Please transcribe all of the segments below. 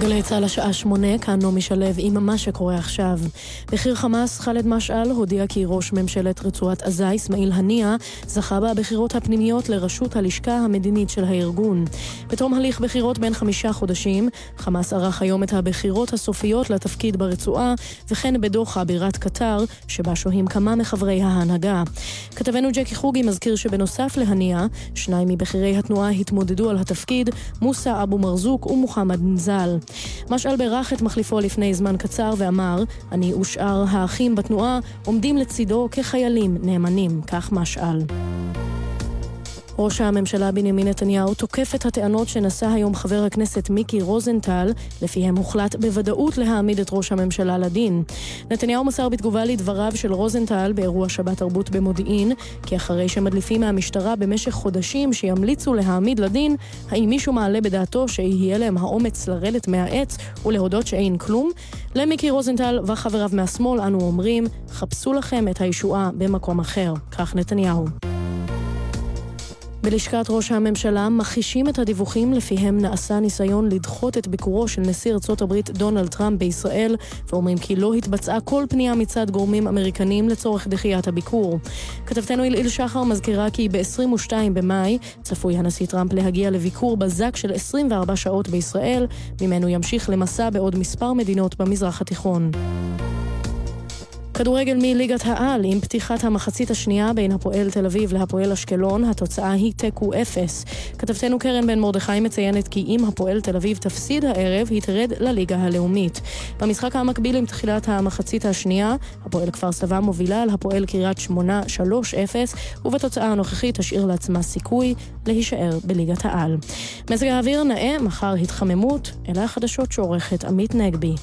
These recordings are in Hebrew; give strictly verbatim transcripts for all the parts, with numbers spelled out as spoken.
גלי צהל השעה שמונה, כאן נעמי שלו עם מה שקורה עכשיו. בכיר חמאס ח'אלד משעל הודיע כי ראש ממשלת רצועת עזה איסמעיל הנייה זכה בבחירות הפנימיות לראשות הלשכה המדינית של הארגון. בתום הליך בחירות בין חמישה חודשים, חמאס ערך היום את הבחירות הסופיות לתפקיד ברצועה, וכן בדוחה בירת קטר, שבה שוהים כמה מחברי ההנהגה. כתבנו ג'קי חוגי מזכיר שבנוסף להנייה, שניים מבכירי התנועה התמודדו על התפקיד, מוסא אבו מרזוק ומוחמד נזל. משעל ברך את מחליפו לפני זמן קצר ואמר, אני ושאר האחים בתנועה עומדים לצידו כחיילים נאמנים, כך משעל. ראש הממשלה בנימין נתניהו תוקף את הטענות שנשא היום חבר הכנסת מיקי רוזנטל, לפיהם הוחלט בוודאות להעמיד את ראש הממשלה לדין. נתניהו מסר בתגובה לדבריו של רוזנטל באירוע שבת תרבות במודיעין, כי אחרי שמדליפים מהמשטרה במשך חודשים שימליצו להעמיד לדין, האם מישהו מעלה בדעתו שיהיה להם האומץ לרדת מהעץ ולהודות שאין כלום? למיקי רוזנטל וחבריו מהשמאל אנו אומרים, חפשו לכם את הישועה במקום אחר. כך נתניהו. בלשכת ראש הממשלה מחישים את הדיווחים לפיהם נעשה ניסיון לדחות את ביקורו של נשיא ארצות הברית דונלד טראמפ בישראל, ואומרים כי לא התבצעה כל פנייה מצד גורמים אמריקנים לצורך דחיית הביקור. כתבתנו אליל שחר מזכירה כי ב-עשרים ושניים במאי צפוי הנשיא טראמפ להגיע לביקור בזק של עשרים וארבע שעות בישראל, ממנו ימשיך למסע בעוד מספר מדינות במזרח התיכון. כדורגל מליגת העל, עם פתיחת המחצית השנייה בין הפועל תל אביב להפועל אשקלון, התוצאה היא תיקו אפס. כתבתנו קרן בן מרדכי מציינת כי אם הפועל תל אביב תפסיד הערב, היא תרד לליגה הלאומית. במשחק המקביל עם תחילת המחצית השנייה, הפועל כפר סבא מובילה על הפועל קריית שמונה שלוש אפס, ובתוצאה הנוכחית תשאיר לעצמה סיכוי להישאר בליגת העל. מזג האוויר נאה, מחר התחממות, אלה החדשות שעורכת עמית נגבי.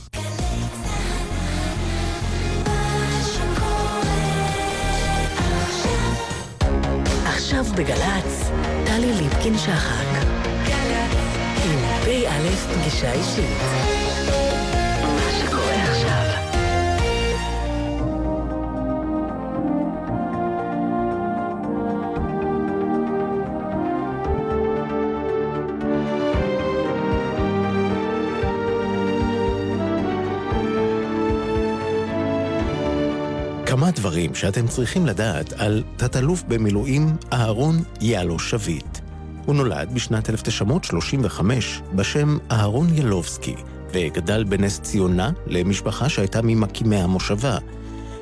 בגלץ, טלי ליפקין שחק עם בי אלף פגישה אישית. מה שקורה עכשיו. כמה דברים שאתם צריכים לדעת על תת-אלוף במילואים אהרון יאלו שביט. הוא נולד בשנת אלף תשע מאות שלושים וחמש בשם אהרון ילובסקי, וגדל בנס ציונה למשפחה שהייתה ממקימי המושבה.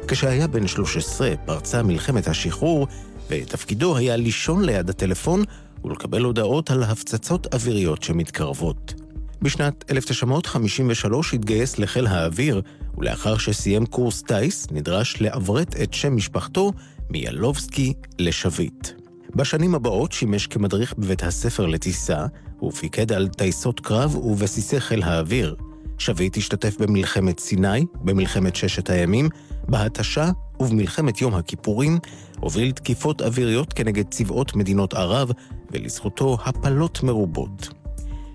כשהיה בן שלוש עשרה פרצה מלחמת השחרור, ותפקידו היה לישון ליד הטלפון ולקבל הודעות על הפצצות אוויריות שמתקרבות. בשנת אלף תשע מאות חמישים ושלוש התגייס לחיל האוויר, ולאחר שסיים קורס טייס נדרש לעברת את שם משפחתו מיאלובסקי לשביט. בשנים הבאות שימש כמדריך בבית הספר לטיסה, הוא פיקד על טייסות קרב ובסיסי חיל האוויר. שביט השתתף במלחמת סיני, במלחמת ששת הימים, בהתשה ובמלחמת יום הכיפורים, הוביל תקיפות אוויריות כנגד צבאות מדינות ערב, ולזכותו הפלות מרובות.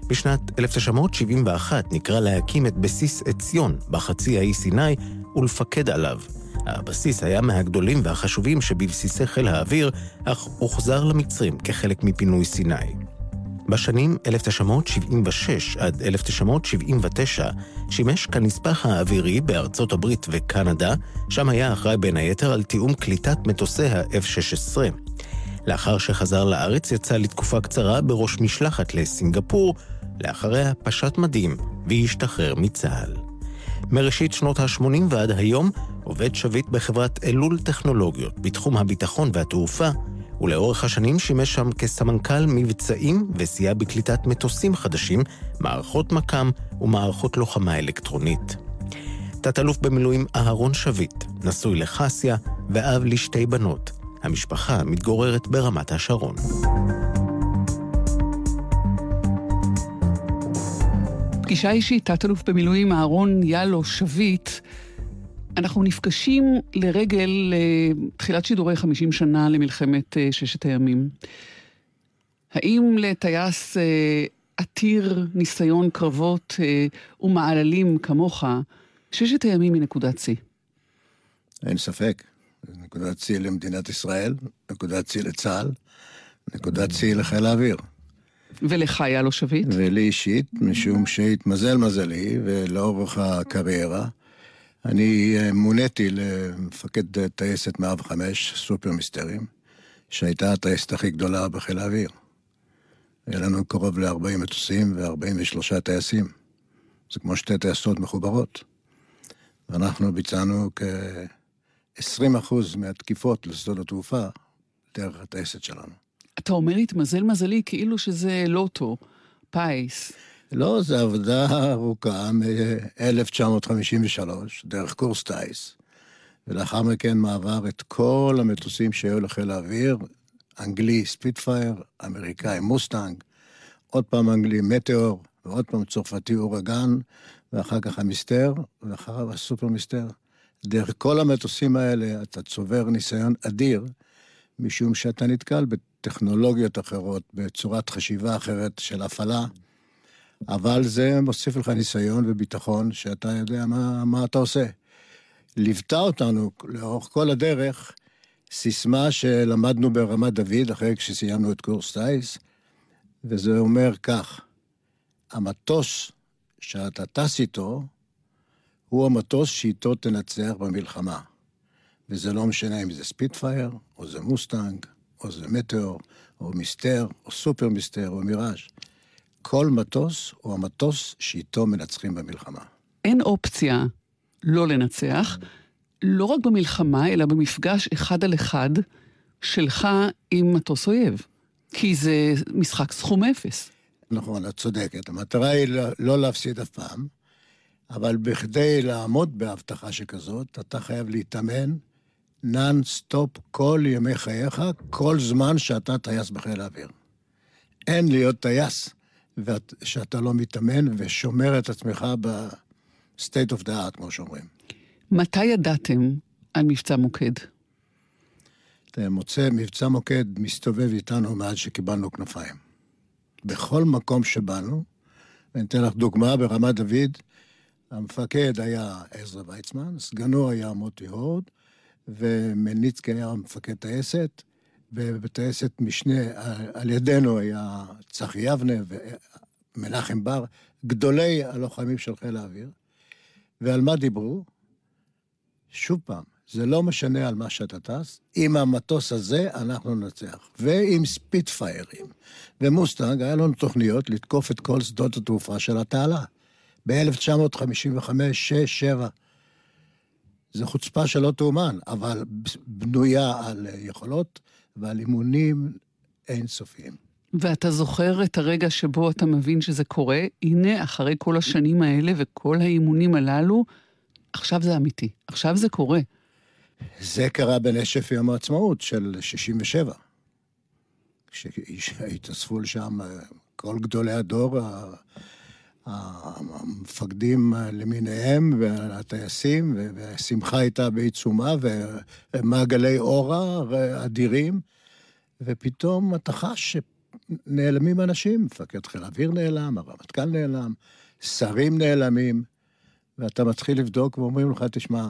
בשנת אלף תשע מאות שבעים ואחת נקרא להקים את בסיס עציון בחצי האי סיני ולפקד עליו. הבסיס היה מהגדולים והחשובים שבבסיסי חיל האוויר, אך הוחזר למצרים כחלק מפינוי סיני. בשנים אלף תשע מאות שבעים ושש עד אלף תשע מאות שבעים ותשע שימש כנספח האווירי בארצות הברית וקנדה, שם היה אחראי בין היתר על תיאום קליטת מטוסי ה-אף שש עשרה. לאחר שחזר לארץ יצא לתקופה קצרה בראש משלחת לסינגפור, לאחריה פשט מדים והשתחרר מצה"ל. מראשית שנות ה-שמונים ועד היום עובד שביט בחברת אלול טכנולוגיות בתחום הביטחון והתעופה, ולאורך השנים שימש שם כסמנכ"ל מבצעים וסייע בקליטת מטוסים חדשים, מערכות מקם ומערכות לוחמה אלקטרונית. תת-אלוף במילואים אהרון שביט, נשוי לחסיה ואב לשתי בנות. המשפחה מתגוררת ברמת השרון. פגישה אישית, תת-אלוף במילואים אהרון יאלו שביט. אנחנו נפגשים לרגל תחילת שידורי חמישים שנה למלחמת ששת הימים. האם לטייס עתיר ניסיון קרבות ומעללים כמוך, ששת הימים היא נקודת שיא? אין ספק. נקודת צי למדינת ישראל, נקודת צי לצה"ל, נקודת צי לחיל האוויר. ולך היה לו שביט? ולי אישית, משום שהתמזל מזלי, ולאורך הקריירה, אני מוניתי למפקד טייסת מאה וחמש, סופר מיסטרים, שהייתה הטייסת הכי גדולה בחיל האוויר. היה לנו קרוב ל-ארבעים מטוסים ו-ארבעים ושלושה טייסים. זה כמו שתי טייסות מחוברות. ואנחנו ביצענו כ-עשרים אחוז מהתקיפות לשדות התעופה דרך הטייסת שלנו. אתה אומר התמזל מזלי כאילו שזה לוטו, פייס. לא, זו עבודה ארוכה מ-אלף תשע מאות חמישים ושלוש, דרך קורס טייס, ולאחר מכן מעבר את כל המטוסים שהיו לחיל האוויר, אנגלי ספיטפייר, אמריקאי מוסטנג, עוד פעם אנגלי מטאור, ועוד פעם צרפתי אורגן, ואחר כך המיסטר, ואחריו הסופר מיסטר. דרך כל המטוסים האלה אתה צובר ניסיון אדיר, משום שאתה נתקל בטכנולוגיות אחרות, בצורת חשיבה אחרת של הפעלה, אבל זה מוסיף לך ניסיון וביטחון, שאתה יודע מה, מה אתה עושה. ליוותה אותנו לאורך כל הדרך, סיסמה שלמדנו ברמת דוד, אחרי כשסיימנו את קורס טייס, וזה אומר כך, המטוס שאתה טס איתו, הוא המטוס שאיתו תנצח במלחמה. וזה לא משנה אם זה ספיטפייר, או זה מוסטנג, או זה מטאור, או מיסטר, או סופר מיסטר, או מיראז'. כל מטוס הוא המטוס שאיתו מנצחים במלחמה. אין אופציה לא לנצח, לא רק במלחמה, אלא במפגש אחד על אחד שלך עם מטוס אויב. כי זה משחק סכום אפס. נכון, את צודקת. המטרה היא לא להפסיד אף פעם, אבל בכדי לעמוד בהבטחה שכזאת, אתה חייב להתאמן נאנסטופ כל ימי חייך, כל זמן שאתה טייס בחיל האוויר. אין להיות טייס שאתה לא מתאמן ושומר את עצמך ב-state of the art, כמו שאומרים. מתי ידעתם על מבצע מוקד? אתה מוצא, מבצע מוקד מסתובב איתנו מאז שקיבלנו כנפיים. בכל מקום שבאנו, ואני אתן לך דוגמה, ברמת דוד, המפקד היה עזר ויצמן, סגנו היה מוטי הוד, ומלניצק היה מפקד טייסת, ובטייסת משנה על ידינו היה צחי יבנה ומנחם בר, גדולי הלוחמים של חיל האוויר. ועל מה דיברו? שוב פעם, זה לא משנה על מה שאתה טס, עם המטוס הזה אנחנו נצח. ועם ספיטפיירים ומוסטנג היה לנו תוכניות לתקוף את כל שדות התעופה של התעלה. ב-אלף תשע מאות חמישים וחמש, שש, שבע. זה חוצפה שלא תאומן, אבל בנויה על יכולות ועל אימונים אינסופיים. ואתה זוכר את הרגע שבו אתה מבין שזה קורה? הנה, אחרי כל השנים האלה וכל האימונים הללו, עכשיו זה אמיתי, עכשיו זה קורה. זה קרה בנשף יום העצמאות של שישים ושבע. כשהתאספו לשם כל גדולי הדור, המפקדים למיניהם והטייסים, והשמחה הייתה בעיצומה, ומעגלי אורה אדירים, ופתאום אתה חש שנעלמים אנשים, מפקד חיל האוויר נעלם, הרמטכ"ל נעלם, שרים נעלמים, ואתה מתחיל לבדוק ואומרים לך, תשמע,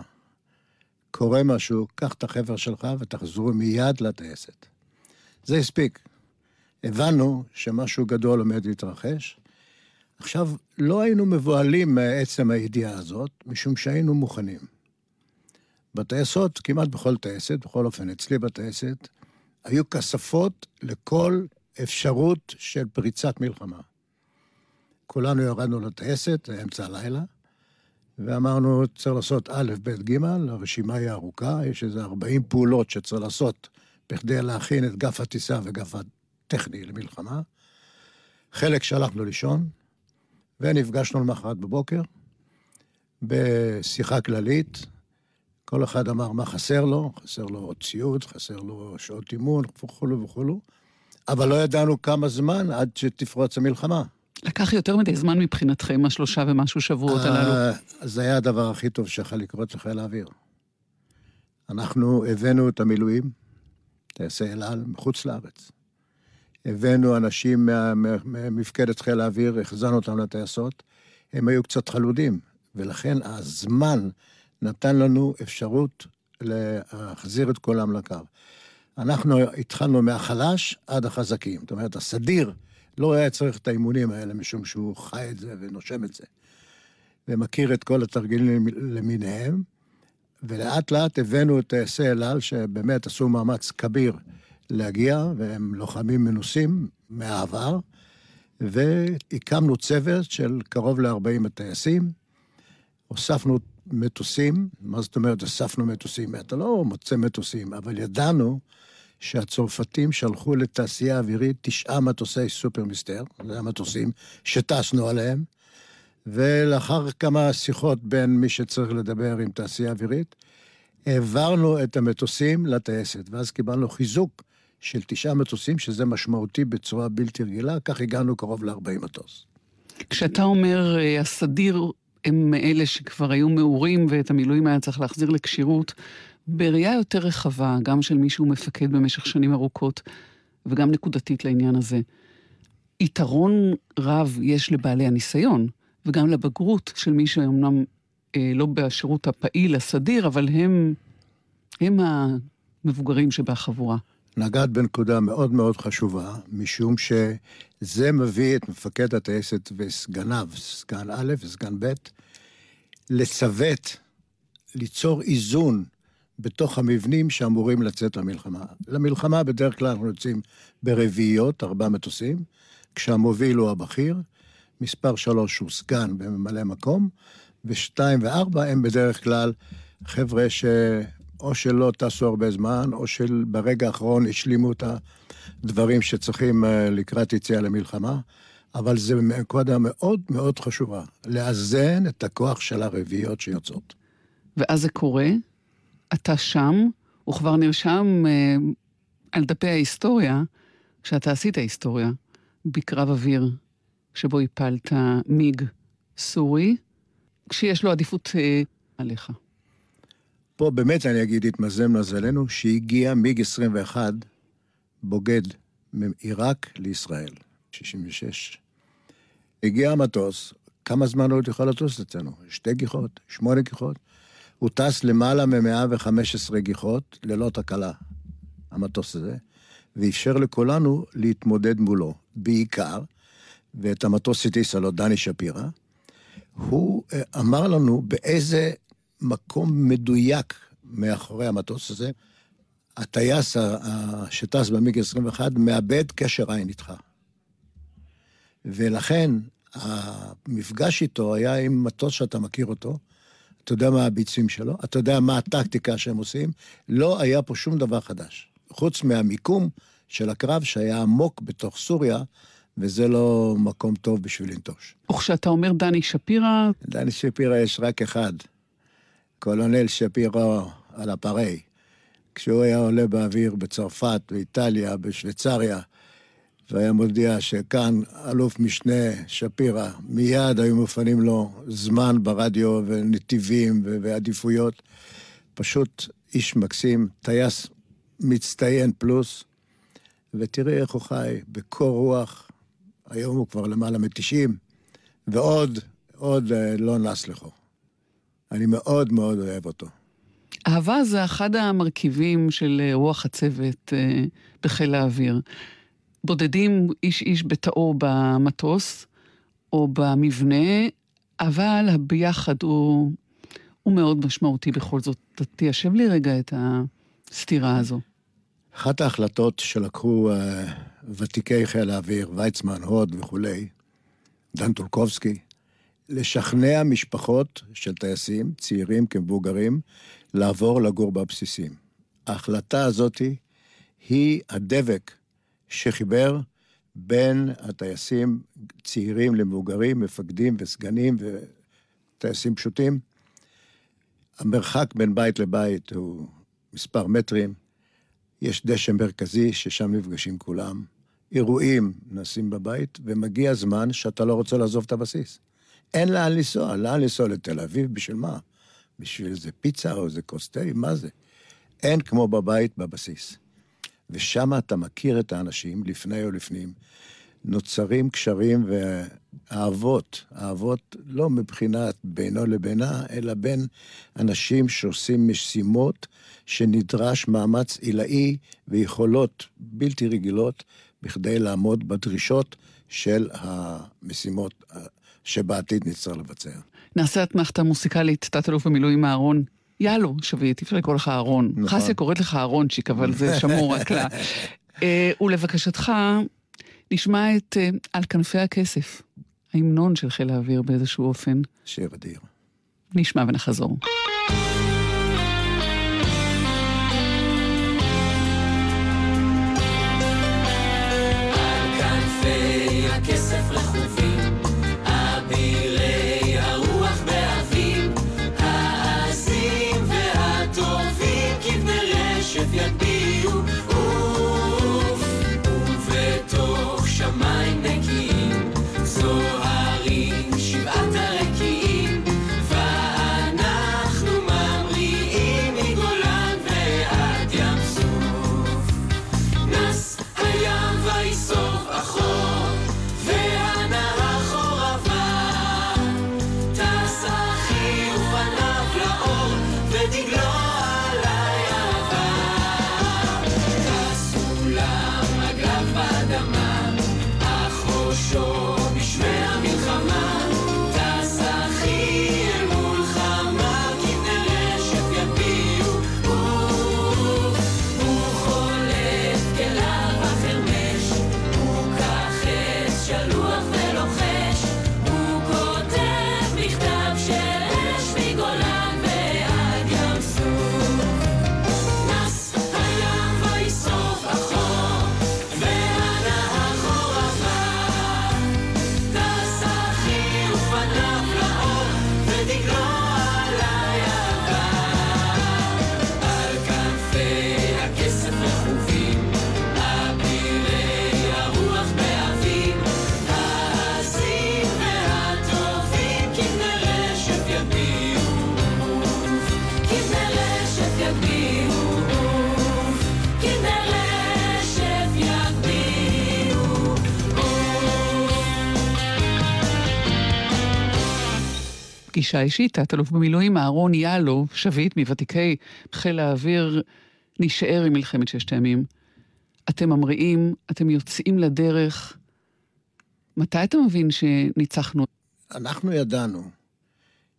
קורה משהו, קח את החבר שלך ותחזרו מיד לטייסת. זה הספיק. הבנו שמשהו גדול עומד להתרחש. עכשיו, לא היינו מבועלים מעצם הידיעה הזאת, משום שהיינו מוכנים. בטייסות, כמעט בכל טייסת, בכל אופן, אצלי בטייסת, היו כספות לכל אפשרות של פריצת מלחמה. כולנו ירדנו לטייסת, האמצע הלילה, ואמרנו, צריך לעשות א', ב', ג', הרשימה היא ארוכה, יש איזה ארבעים פעולות שצריך לעשות, בכדי להכין את גף הטיסה וגף הטכני למלחמה. חלק שלחנו לישון, ונפגשנו למחרת בבוקר, בשיחה כללית, כל אחד אמר מה חסר לו, חסר לו ציוד, חסר לו שעות אימון, וכולו וכולו, אבל לא ידענו כמה זמן עד שתפרוץ המלחמה. לקח יותר מדי זמן מבחינתכם, השלושה ומשהו שבועות הללו. זה היה הדבר הכי טוב שיכול לקרות לחיל האוויר. אנחנו הבאנו את המילואים, טייסי אל על, מחוץ לארץ. הבאנו אנשים ממפקדת חיל האוויר, החזנו אותם לטייסות, הם היו קצת חלודים, ולכן הזמן נתן לנו אפשרות להחזיר את כולם לקו. אנחנו התחלנו מהחלש עד החזקים, זאת אומרת, הסדיר לא היה צריך את האימונים האלה, משום שהוא חי את זה ונושם את זה. ומכיר את כל התרגילים למיניהם, ולאט לאט הבאנו את טייסי אל על, שבאמת עשו מאמץ כביר להגיע, והם לוחמים מנוסים מהעבר, והקמנו צוות של קרוב ל-ארבעים טייסים, הוספנו מטוסים, מה זאת אומרת, הוספנו מטוסים, אתה לא מוצא מטוסים, אבל ידענו שהצרפתים שלחו לתעשייה אווירית תשעה מטוסי סופר מיסטר, זה המטוסים שטסנו עליהם, ולאחר כמה שיחות בין מי שצריך לדבר עם תעשייה אווירית, העברנו את המטוסים לטייסת, ואז קיבלנו חיזוק של תשעה מטוסים, שזה משמעותי בצורה בלתי רגילה, כך הגענו קרוב ל-ארבעים מטוס. כשאתה אומר, הסדיר הם אלה שכבר היו מאורים, ואת המילואים היה צריך להחזיר לקשירות, בראייה יותר רחבה, גם של מישהו מפקד במשך שנים ארוכות, וגם נקודתית לעניין הזה. יתרון רב יש לבעלי הניסיון, וגם לבגרות של מי שאומנם אה, לא בשירות הפעיל הסדיר, אבל הם, הם המבוגרים שבחבורה. נגעת בנקודה מאוד מאוד חשובה, משום שזה מביא את מפקד הטייסת וסגניו, סגן א' וסגן ב', לצוות, ליצור איזון בתוך המבנים שאמורים לצאת למלחמה. למלחמה בדרך כלל אנחנו יוצאים ברביעיות, ארבע מטוסים, כשהמוביל הוא הבכיר, מספר שלוש הוא סגן בממלא מקום, ושתיים וארבע הם בדרך כלל חבר'ה ש... או שלא טסו הרבה זמן, או שברגע האחרון השלימו את הדברים שצריכים לקראת יציאה למלחמה, אבל זה נקודה מאוד מאוד חשובה, לאזן את הכוח של הרביעיות שיוצאות. ואז זה קורה, אתה שם, וכבר נרשם אה, על דפי ההיסטוריה, כשאתה עשית ההיסטוריה, בקרב אוויר, שבו היפלת מיג סורי, כשיש לו עדיפות אה, עליך. פה באמת אני אגיד, התמזם לזלנו, שהגיע מיג עשרים ואחת בוגד מעיראק לישראל, שישים ושש. הגיע המטוס, כמה זמן הוא יכול לטוס אצלנו? שתי גיחות, שמונה גיחות. הוא טס למעלה מ-מאה וחמש עשרה גיחות ללא תקלה, המטוס הזה, ואפשר לכולנו להתמודד מולו, בעיקר, ואת המטוס הטיס עליו דני שפירא, הוא אמר לנו באיזה מקום מדויק מאחורי המטוס הזה, הטייס שטס במיג עשרים ואחת מאבד קשר עין איתך. ולכן המפגש איתו היה עם מטוס שאתה מכיר אותו, אתה יודע מה הביצים שלו, אתה יודע מה הטקטיקה שהם עושים, לא היה פה שום דבר חדש. חוץ מהמיקום של הקרב שהיה עמוק בתוך סוריה, וזה לא מקום טוב בשביל לנטוש. וכשאתה אומר דני שפירא... דני שפירא יש רק אחד, קולונל שפירא על הפרי. כשהוא היה עולה באוויר בצרפת, באיטליה, בשוויצריה, והיה מודיע שכאן אלוף משנה שפירא, מיד היו מופנים לו זמן ברדיו ונתיבים ועדיפויות. פשוט איש מקסים, טייס מצטיין פלוס, ותראי איך הוא חי, בקור רוח, היום הוא כבר למעלה מ-תשעים, ועוד, עוד לא נס לחו. אני מאוד מאוד אוהב אותו. אהבה זה אחד המרכיבים של רוח הצוות בחיל האוויר. בודדים איש איש בתאו במטוס, או במבנה, אבל הביחד הוא, הוא מאוד משמעותי בכל זאת. תיישב לי רגע את הסתירה הזו. אחת ההחלטות שלקחו uh, ותיקי חיל האוויר, ויצמן, הוד וכו', דן טולקובסקי, לשכנע משפחות של טייסים, צעירים כמבוגרים, לעבור לגור בבסיסים. ההחלטה הזאת היא הדבק שחיבר בין הטייסים צעירים למבוגרים, מפקדים וסגנים וטייסים פשוטים. המרחק בין בית לבית הוא מספר מטרים. יש דשא מרכזי ששם נפגשים כולם. אירועים נשים בבית, ומגיע זמן שאתה לא רוצה לעזוב את הבסיס. אין לאן לנסוע, לאן לנסוע לתל אביב, בשביל מה? בשביל איזה פיצה או איזה קוסטי, מה זה? אין כמו בבית בבסיס. ושם אתה מכיר את האנשים, לפני או לפנים, נוצרים קשרים ואהבות, אהבות לא מבחינת בינו לבינה, אלא בין אנשים שעושים משימות, שנדרש מאמץ עילאי ויכולות בלתי רגילות, בכדי לעמוד בדרישות של המשימות שבעתיד נצטרך לבצע. נעשה אתנחתא מוסיקלית, תת-אלוף במילואים אהרון יאלו שביט, אפשר לקרוא לך אהרון. חסיה קוראת לך אהרונצ'יק, אבל זה שמור רק לה. ולבקשתך, נשמע את על כנפי הכסף, ההמנון של חיל האוויר באיזשהו אופן. שיר אדיר. נשמע ונחזור. הכסף לחופים, אבירי הרוח באבים, העזים והטובים כברשף יגביעו, ובתוך שמיים נקיים, זוהרים שבעת הרקיעים, ואנחנו ממריאים מגולן ועד ים סוף. נס הים ויסוף אחור, אישה אישית, תת-אלוף במילואים אהרון יאלו שביט, מוותיקי חיל האוויר, נשאר עם מלחמת ששת הימים. אתם ממריאים, אתם יוצאים לדרך. מתי אתה מבין שניצחנו? אנחנו ידענו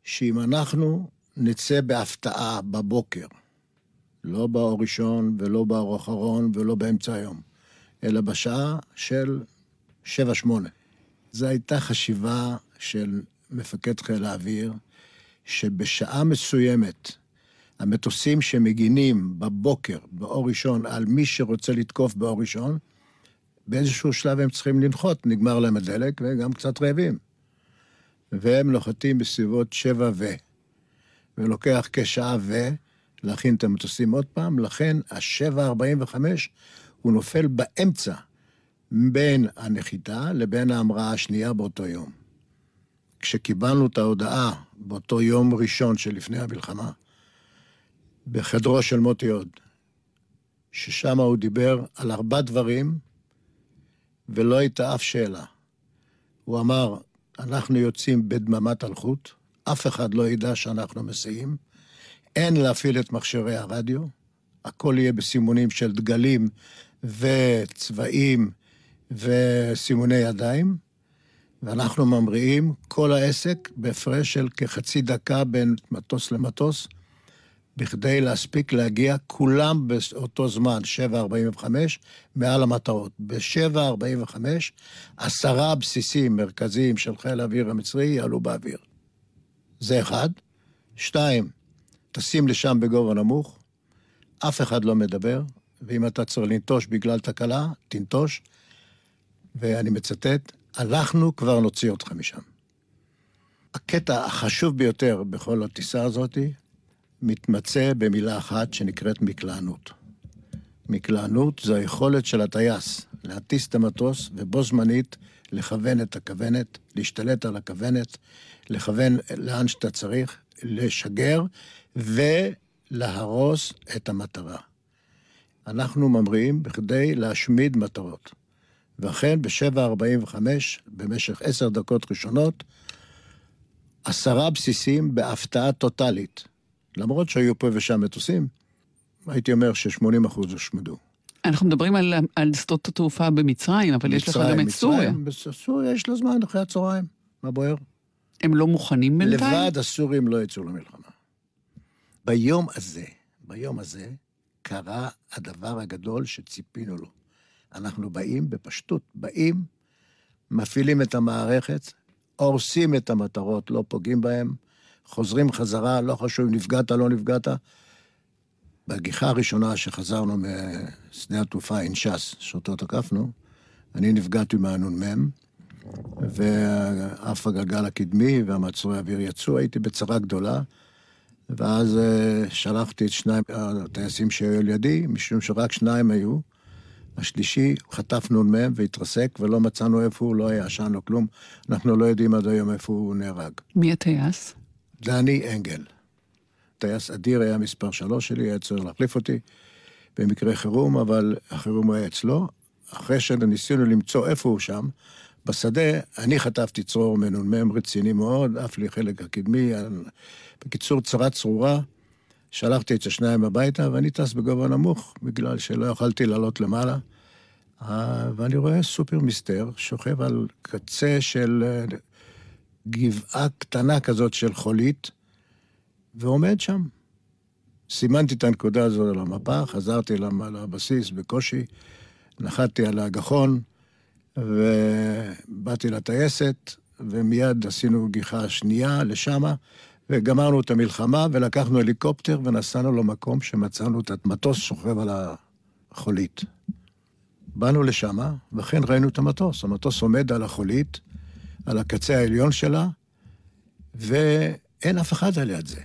שאם אנחנו נצא בהפתעה בבוקר, לא באור ראשון ולא באור אחרון ולא באמצע היום, אלא בשעה של שבע שמונה. זו הייתה חשיבה של מפקד חיל האוויר, שבשעה מסוימת, המטוסים שמגינים בבוקר, באור ראשון, על מי שרוצה לתקוף באור ראשון, באיזשהו שלב הם צריכים לנחות, נגמר להם הדלק, וגם קצת רעבים. והם נוחתים בסביבות שבע ו... ולוקח כשעה ו... להכין את המטוסים עוד פעם, לכן ה-שבע ארבעים וחמש הוא נופל באמצע, בין הנחיתה לבין ההמראה השנייה באותו יום. כשקיבלנו את ההודעה באותו יום ראשון שלפני המלחמה, בחדרו של מוטי הוד, ששם הוא דיבר על ארבע דברים, ולא הייתה אף שאלה. הוא אמר, אנחנו יוצאים בדממת הלכות, אף אחד לא ידע שאנחנו מסיעים, אין להפעיל את מכשירי הרדיו, הכל יהיה בסימונים של דגלים וצבעים וסימוני ידיים, ואנחנו ממריאים כל העסק בהפרש של כחצי דקה בין מטוס למטוס, בכדי להספיק להגיע כולם באותו זמן, שבע ארבעים וחמש, מעל המטרות. ב-שבע ארבעים וחמש, עשרה בסיסים מרכזיים של חיל האוויר המצרי יעלו באוויר. זה אחד. שתיים, תשים לשם בגובה נמוך, אף אחד לא מדבר, ואם אתה צריך לנטוש בגלל תקלה, תנטוש, ואני מצטט, הלכנו כבר נוציא אותך משם. הקטע החשוב ביותר בכל הטיסה הזאת מתמצא במילה אחת שנקראת מקלענות. מקלענות זו היכולת של הטייס להטיס את המטוס ובו זמנית לכוון את הכוונת, להשתלט על הכוונת, לכוון לאן שאתה צריך, לשגר ולהרוס את המטרה. אנחנו ממריאים בכדי להשמיד מטרות. ואכן, ב-שבע ארבעים וחמש, במשך עשר דקות ראשונות, עשרה בסיסים בהפתעה טוטלית. למרות שהיו פה ושם מטוסים, הייתי אומר ש-שמונים אחוז הושמדו. אנחנו מדברים על, על שדות התעופה במצרים, אבל מצרים, יש לך גם את סוריה. בסוריה יש לו זמן, אחרי הצהריים. מה בוער? הם לא מוכנים בינתיים? לבד הסורים לא יצאו למלחמה. ביום הזה, ביום הזה, קרה הדבר הגדול שציפינו לו. אנחנו באים בפשטות, באים, מפעילים את המערכת, הורסים את המטרות, לא פוגעים בהם, חוזרים חזרה, לא חשוב אם נפגעת, לא נפגעת. בהגיחה הראשונה שחזרנו משדה התעופה אינשס, שאותו תקפנו, אני נפגעתי מהנ"מ, ואף הגלגל הקדמי והמעצורי האוויר יצאו, הייתי בצרה גדולה, ואז שלחתי את שניים הטייסים שהיו על ידי, משום שרק שניים היו, השלישי חטף נ"מ והתרסק, ולא מצאנו איפה הוא, לא היה עשן, לא כלום, אנחנו לא יודעים עד היום איפה הוא נהרג. מי הטייס? דני אנגל. טייס אדיר היה מספר שלוש שלי, היה צריך להחליף אותי במקרה חירום, אבל החירום היה אצלו. אחרי שניסינו למצוא איפה הוא שם, בשדה אני חטפתי צרור מנומם רציני מאוד, אף לי חלק הקדמי, בקיצור צרה צרורה, שלחתי את השניים הביתה, ואני טס בגובה נמוך, בגלל שלא יכולתי לעלות למעלה, ואני רואה סופר מיסטר, שוכב על קצה של גבעה קטנה כזאת של חולית, ועומד שם. סימנתי את הנקודה הזו על המפה, חזרתי לבסיס בקושי, נחתתי על הגחון, ובאתי לטייסת, ומיד עשינו גיחה שנייה לשם, וגמרנו את המלחמה, ולקחנו הליקופטר, ונסענו למקום שמצאנו את מטוס שוכב על החולית. באנו לשם, וכן ראינו את המטוס. המטוס עומד על החולית, על הקצה העליון שלה, ואין אף אחד על יד זה.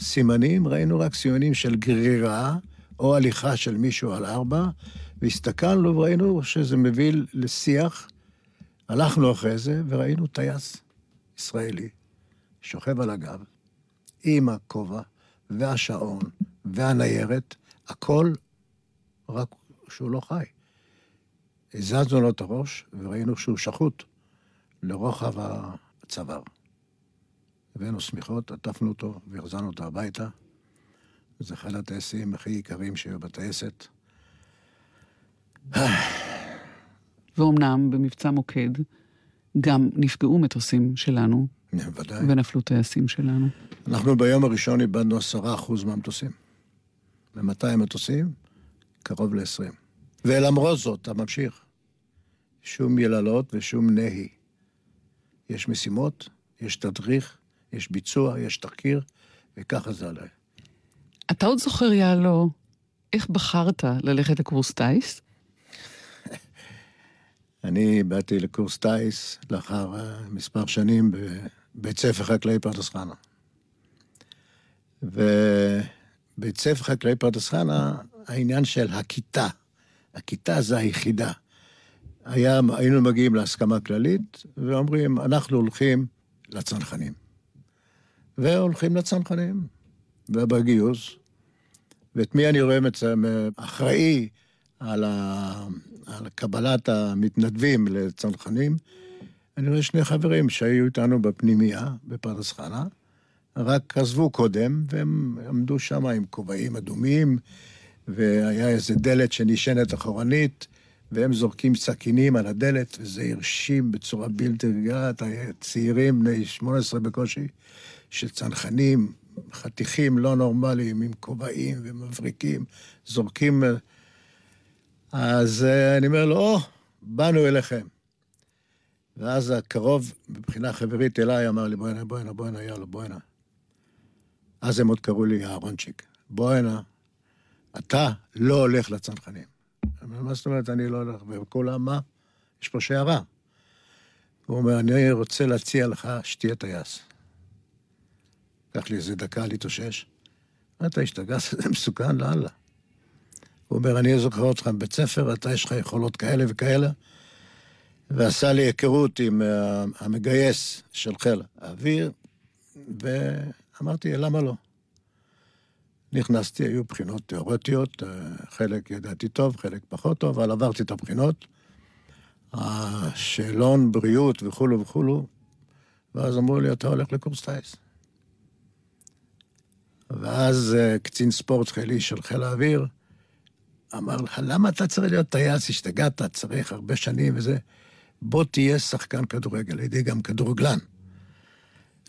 סימנים, ראינו רק סימנים של גרירה, או הליכה של מישהו על ארבע, והסתכלנו וראינו שזה מביא לשיח, הלכנו אחרי זה וראינו טייס ישראלי, שוכב על הגב, עם הכובע והשעון והניירת, הכל רק שהוא לא חי. הזזנו לו את הראש וראינו שהוא שחוט לרוחב הצוואר. הבאנו סמיכות, עטפנו אותו והחזרנו אותו הביתה, זה אחד הטייסים הכי עיקריים שהיו בטייסת. ואומנם במבצע מוקד גם נפגעו מטוסים שלנו, ודאי. ונפלו טייסים שלנו. אנחנו ביום הראשון איבדנו עשרה אחוז מהמטוסים. ב-מאתיים מטוסים, קרוב ל-עשרים. ולמרות זאת, אתה ממשיך. שום יללות ושום נהי. יש משימות, יש תדריך, יש ביצוע, יש תחקיר, וככה זה עליי. אתה עוד זוכר, יעלו, איך בחרת ללכת לקורס טייס? אני באתי לקורס טייס לאחר מספר שנים בבית ספר חקלאי פרדס חנה. ובית ספר חקלאי פרדס חנה, העניין של הכיתה. הכיתה זה היחידה. היה, היינו מגיעים להסכמה כללית, ואומרים, אנחנו הולכים לצנחנים. והולכים לצנחנים. ובגיוס, ואת מי אני רואה מצלם אחראי על, ה... על קבלת המתנדבים לצנחנים, אני רואה שני חברים שהיו איתנו בפנימיה, בפרדס חנה, רק עזבו קודם, והם עמדו שם עם כובעים אדומים, והיה איזה דלת שנשענת אחורנית, והם זורקים סכינים על הדלת, וזה הרשים בצורה בלתי רגעת, צעירים בני שמונה עשרה בקושי, שצנחנים, חתיכים לא נורמליים, עם כובעים ומבריקים, זורקים. אז אני אומר לו, או, באנו אליכם. ואז הקרוב, מבחינה חברית אליי, אמר לי, בואינה, בואינה, בואינה, יאללה, בואינה. אז הם עוד קראו לי, אהרונצ'יק, בואינה, אתה לא הולך לצנחנים. מה זאת אומרת, אני לא הולך, וכולם, מה? יש פה שערה. הוא אומר, אני רוצה להציע לך שתהיה טייס. קח לי איזה דקה להתאושש. אתה השתגע, זה מסוכן, לאללה. הוא אומר, אני זוכר אותך בבית ספר, אתה יש לך יכולות כאלה וכאלה, ועשה לי היכרות עם המגייס של חיל האוויר, ואמרתי, למה לא? נכנסתי, היו בחינות תיאורטיות, חלק ידעתי טוב, חלק פחות טוב, אבל עברתי את הבחינות, השאלון, בריאות וכולו וכולו, ואז אמרו לי, אתה הולך לקורס טייס. ואז קצין ספורט חילי של חיל האוויר אמר לך, למה אתה צריך להיות טייס? השתגעת, צריך הרבה שנים וזה. בוא תהיה שחקן כדורגל, לידי גם כדורגלן.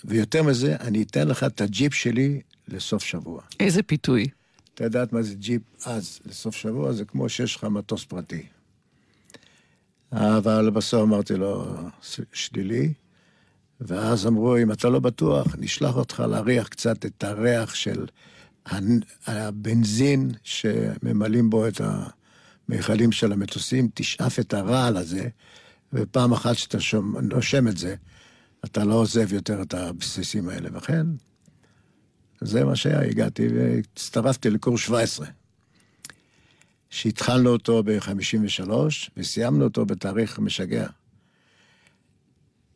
ויותר מזה, אני אתן לך את הג'יפ שלי לסוף שבוע. איזה פיתוי? אתה יודעת מה זה ג'יפ אז לסוף שבוע? זה כמו שיש לך מטוס פרטי. אבל בסוף אמרתי לו, שלילי, ואז אמרו, אם אתה לא בטוח, נשלח אותך להריח קצת את הריח של הבנזין שממלאים בו את המיכלים של המטוסים, תשאף את הרעל הזה, ופעם אחת שאתה נושם את זה, אתה לא עוזב יותר את הבסיסים האלה, וכן, זה מה שהיה, הגעתי והצטרפתי לקורס שבע עשרה, שהתחלנו אותו ב-חמישים ושלוש, וסיימנו אותו בתאריך משגע.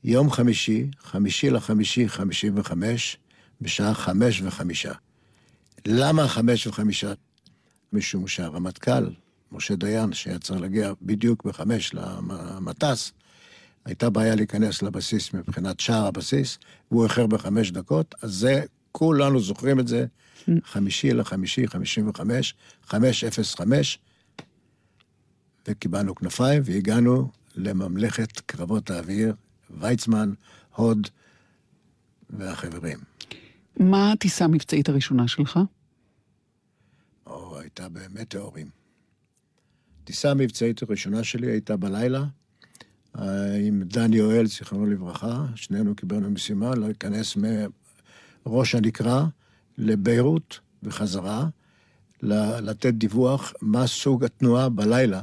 יום חמישי, חמישי לחמישי, חמישים וחמש, בשעה חמש וחמישה. למה חמש וחמישה? משום שהרמטכ"ל, משה דיין, שהיה צריך להגיע בדיוק בחמש למטס, הייתה בעיה להיכנס לבסיס מבחינת שער הבסיס, והוא אחר בחמש דקות, אז זה, כולנו זוכרים את זה, חמישי לחמישי, חמישים וחמש, חמש אפס חמש, וקיבלנו כנפיים, והגענו לממלכת קרבות האוויר, ויצמן, הוד והחברים. מה הטיסה המבצעית הראשונה שלך? או, הייתה במטאורים. הטיסה המבצעית הראשונה שלי הייתה בלילה, עם דני יואל, זיכרונו לברכה, שנינו קיבלנו משימה להיכנס מראש הנקרה לביירות וחזרה, לתת דיווח מה סוג התנועה בלילה,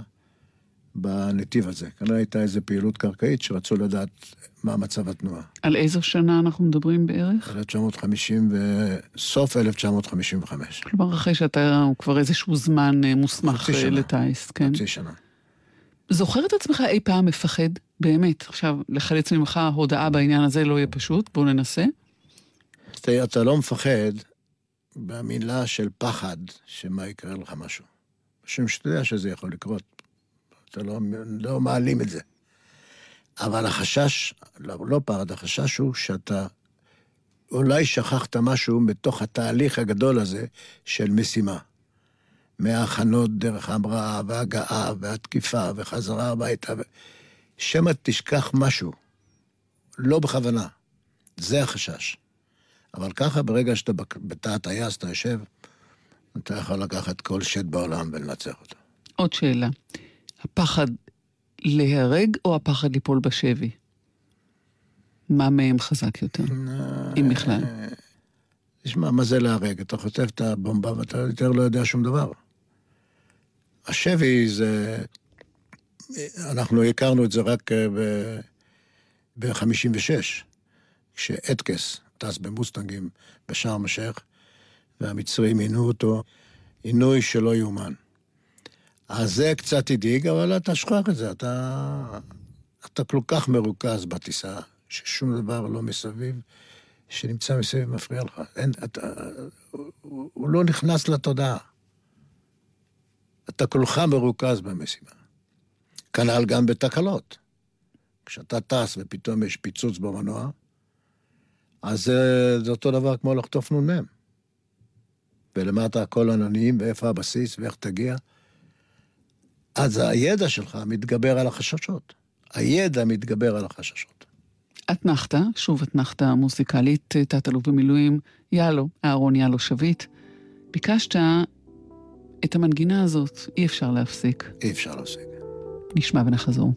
בנתיב הזה. כנראה הייתה איזו פעילות קרקעית שרצו לדעת מה מצב התנועה. על איזו שנה אנחנו מדברים בערך? אלף תשע מאות חמישים וסוף אלף תשע מאות חמישים וחמש. כלומר, אחרי שאתה כבר איזשהו זמן מוסמך לטייס, כן? חצי שנה. זוכר את עצמך אי פעם מפחד? באמת. עכשיו, לחלץ ממך הודעה בעניין הזה לא יהיה פשוט, בואו ננסה. אתה לא מפחד במילה של פחד שמה יקרה לך משהו. בשם שאתה יודע שזה יכול לקרות. אתה לא, לא מעלים את זה. אבל החשש, לא, לא פרד, החשש הוא שאתה אולי שכחת משהו מתוך התהליך הגדול הזה של משימה. מההכנות דרך המראה והגעה והתקיפה וחזרה הביתה. ו... שמה תשכח משהו. לא בכוונה. זה החשש. אבל ככה ברגע שאתה בתא הטייס, אתה יושב, אתה יכול לקחת כל שט בעולם ולנצח אותו. עוד שאלה. הפחד להרג או הפחד ליפול בשבי? מה מהם חזק יותר? אם בכלל. תשמע, מה זה להרג? אתה חוטף את הבומבה ואתה יותר לא יודע שום דבר. השבי זה... אנחנו הכרנו את זה רק ב-חמישים ושש, כשאטקס טס במוסטנגים בשארם א-שייח, והמצרים עינו אותו עינוי שלא יאומן. אז זה קצת ידיג, אבל אתה שכח את זה, אתה, אתה כל כך מרוכז בטיסה, ששום דבר לא מסביב, שנמצא מסביב מפריע לך. אין, אתה, הוא, הוא לא נכנס לתודעה. אתה כל כך מרוכז במשימה. כנ"ל גם בתקלות. כשאתה טס ופתאום יש פיצוץ במנוע, אז זה, זה אותו דבר כמו לחטוף נ"מ. ולמטה הכל עננים, ואיפה הבסיס, ואיך תגיע, אז הידע שלך מתגבר על החששות. הידע מתגבר על החששות. את נחת, שוב את נחת מוזיקלית, תת-אלוף במילואים, יאלו, אהרון יאלו שביט. ביקשת את המנגינה הזאת, אי אפשר להפסיק. אי אפשר להפסיק. נשמע ונחזור.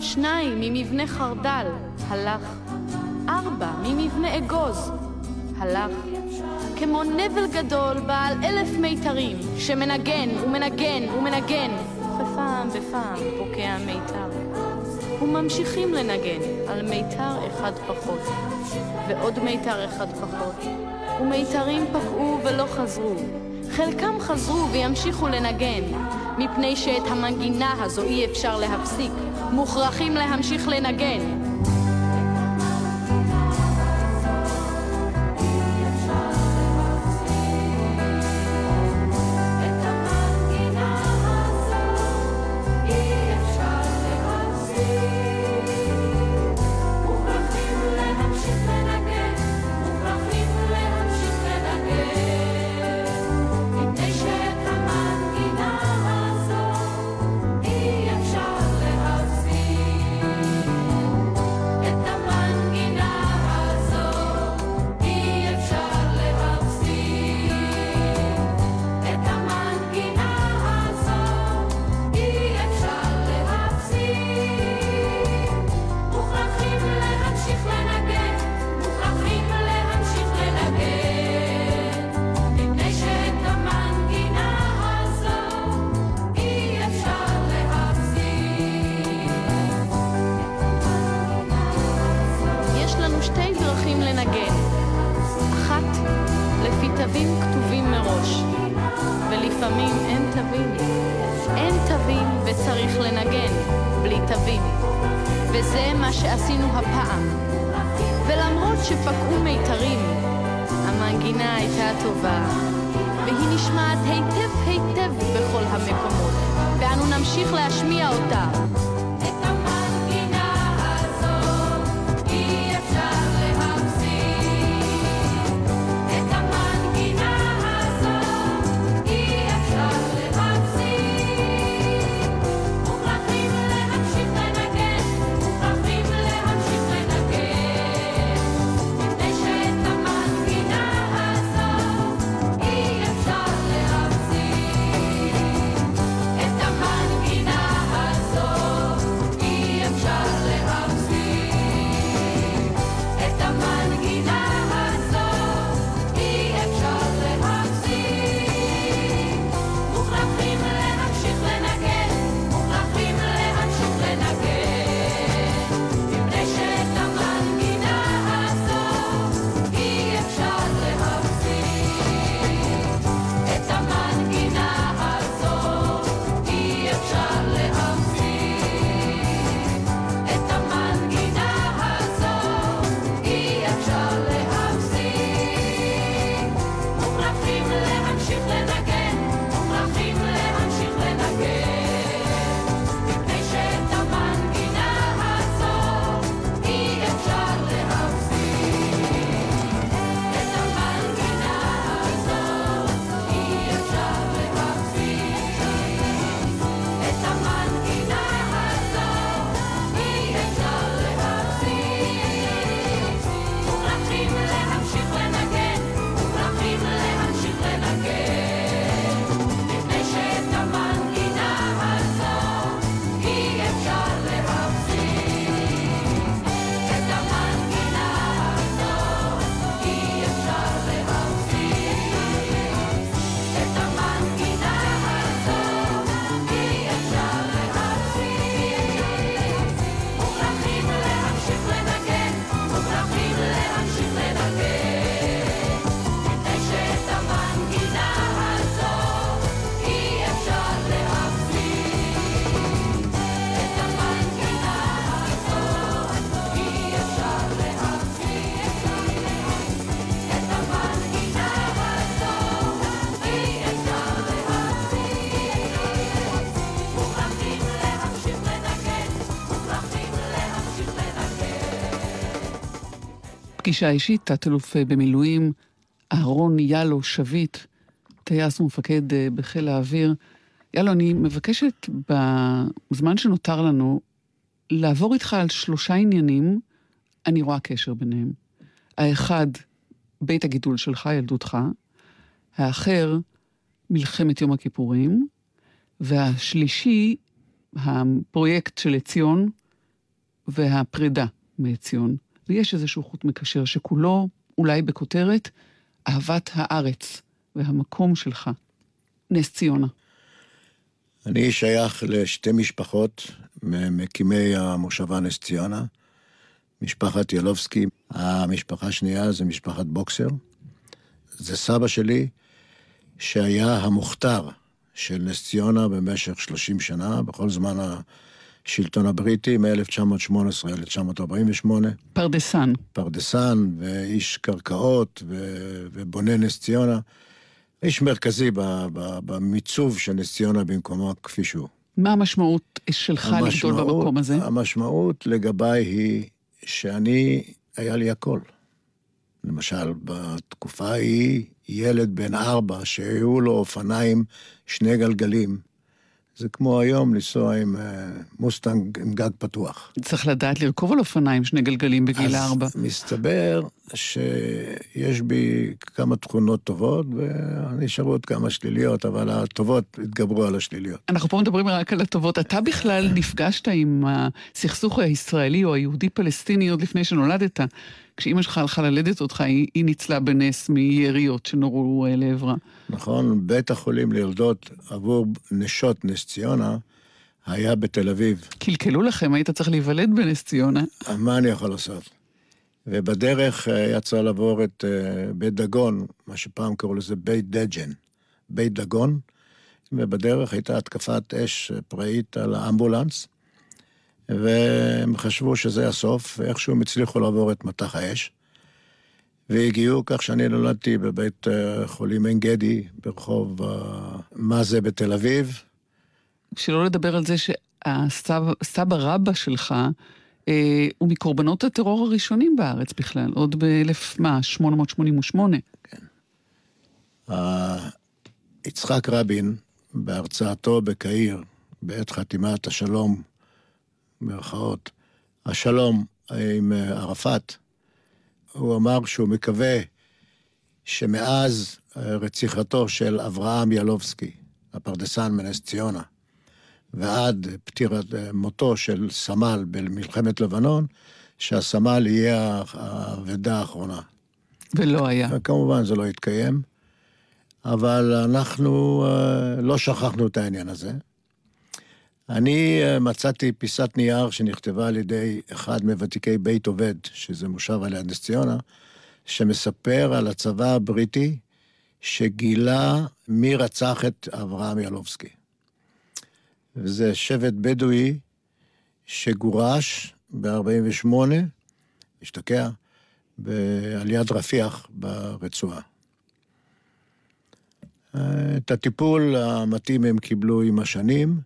שניים ממבנה חרדל, הלך. ארבע ממבנה אגוז, הלך. כמו נבל גדול בעל אלף מיתרים, שמנגן ומנגן ומנגן, ופעם בפעם פוקע מיתר. וממשיכים לנגן על מיתר אחד פחות, ועוד מיתר אחד פחות. ומיתרים פקעו ולא חזרו. חלקם חזרו וימשיכו לנגן, מפני שאת המנגינה הזו אי אפשר להפסיק. מוכרחים להמשיך לנגן. פגישה אישית, תת-אלוף במילואים, אהרון יאלו שביט, טייס ומפקד בחיל האוויר. יאלו, אני מבקשת בזמן שנותר לנו לעבור איתך על שלושה עניינים, אני רואה קשר ביניהם. האחד, בית הגידול שלך, ילדותך. האחר, מלחמת יום הכיפורים. והשלישי, הפרויקט של עציון והפרידה מעציון. ויש איזשהו חוט מקשר שכולו, אולי בכותרת, אהבת הארץ והמקום שלך. נס ציונה. אני שייך לשתי משפחות ממקימי המושבה נס ציונה, משפחת ילובסקי. המשפחה השנייה זה משפחת בוקסר. זה סבא שלי שהיה המוכתר של נס ציונה במשך שלושים שנה, בכל זמן השלטון הבריטי, מ-אלף תשע מאות שמונה עשרה עד אלף תשע מאות ארבעים ושמונה. פרדסן. פרדסן, ואיש קרקעות, ו- ובונה נס ציונה. איש מרכזי ב- ב- במיצוב של נס ציונה במקומו כפי שהוא. מה המשמעות שלך לגדול במקום הזה? המשמעות לגביי היא שאני, היה לי הכל. למשל, בתקופה ההיא, ילד בן ארבע, שהיו לו אופניים שני גלגלים, זה כמו היום לנסוע עם מוסטנג עם גג פתוח. צריך לדעת לרכוב על אופניים שני גלגלים בגיל ארבע. אז מסתבר שיש בי כמה תכונות טובות, ונשארו עוד כמה שליליות, אבל הטובות התגברו על השליליות. אנחנו פה מדברים רק על הטובות. אתה בכלל נפגשת עם הסכסוך הישראלי או היהודי-פלסטיני עוד לפני שנולדת. כשאמא שלך הלכה ללדת אותך, היא, היא ניצלה בנס מיריות שנורו לעברה. נכון, בית החולים לילדות עבור נשות נס ציונה היה בתל אביב. קלקלו לכם, היית צריך להיוולד בנס ציונה. מה אני יכול לעשות? ובדרך יצא לעבור את בית דגון, מה שפעם קראו לזה בית דג'ן, בית דגון, ובדרך הייתה התקפת אש פראית על האמבולנס, והם חשבו שזה הסוף, ואיכשהו הם הצליחו לעבור את מטח האש, והגיעו כך שאני נולדתי בבית חולים עין גדי, ברחוב מזה בתל אביב. שלא לדבר על זה שהסבא רבא שלך, אה, הוא מקורבנות הטרור הראשונים בארץ בכלל, עוד ב-אלף שמונה מאות שמונים ושמונה. כן. יצחק רבין, בהרצאתו בקהיר, בעת חתימת השלום, מרכאות, השלום עם ערפאת, הוא אמר שהוא מקווה שמאז רציחתו של אברהם ילובסקי, הפרדסן מנס ציונה, ועד פטירת מותו של סמל במלחמת לבנון, שהסמל יהיה העבדה האחרונה. ולא היה. וכמובן זה לא התקיים, אבל אנחנו לא שכחנו את העניין הזה. אני מצאתי פיסת נייר שנכתבה על ידי אחד מוותיקי בית עובד, שזה מושב על יד נס ציונה, שמספר על הצבא הבריטי שגילה מי רצח את אברהם ילובסקי. וזה שבט בדואי שגורש ב-ארבעים ושמונה, השתקע, על יד רפיח ברצועה. את הטיפול המתאים הם קיבלו עם השנים,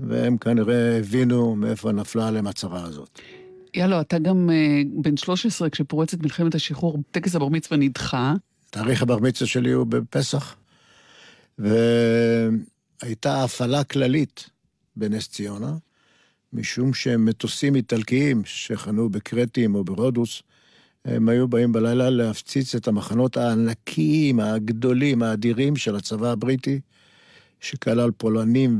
והם כנראה הבינו מאיפה נפלה עליהם הצרה הזאת. יאללה, אתה גם בן שלוש עשרה, כשפורצת מלחמת השחרור, טקס הבר מצווה נדחה. תאריך הבר מצווה שלי הוא בפסח, והייתה הפעלה כללית בנס ציונה, משום שהם מטוסים איטלקיים שחנו בקרטים או ברודוס, הם היו באים בלילה להפציץ את המחנות הענקיים, הגדולים, האדירים של הצבא הבריטי, שכלל פולנים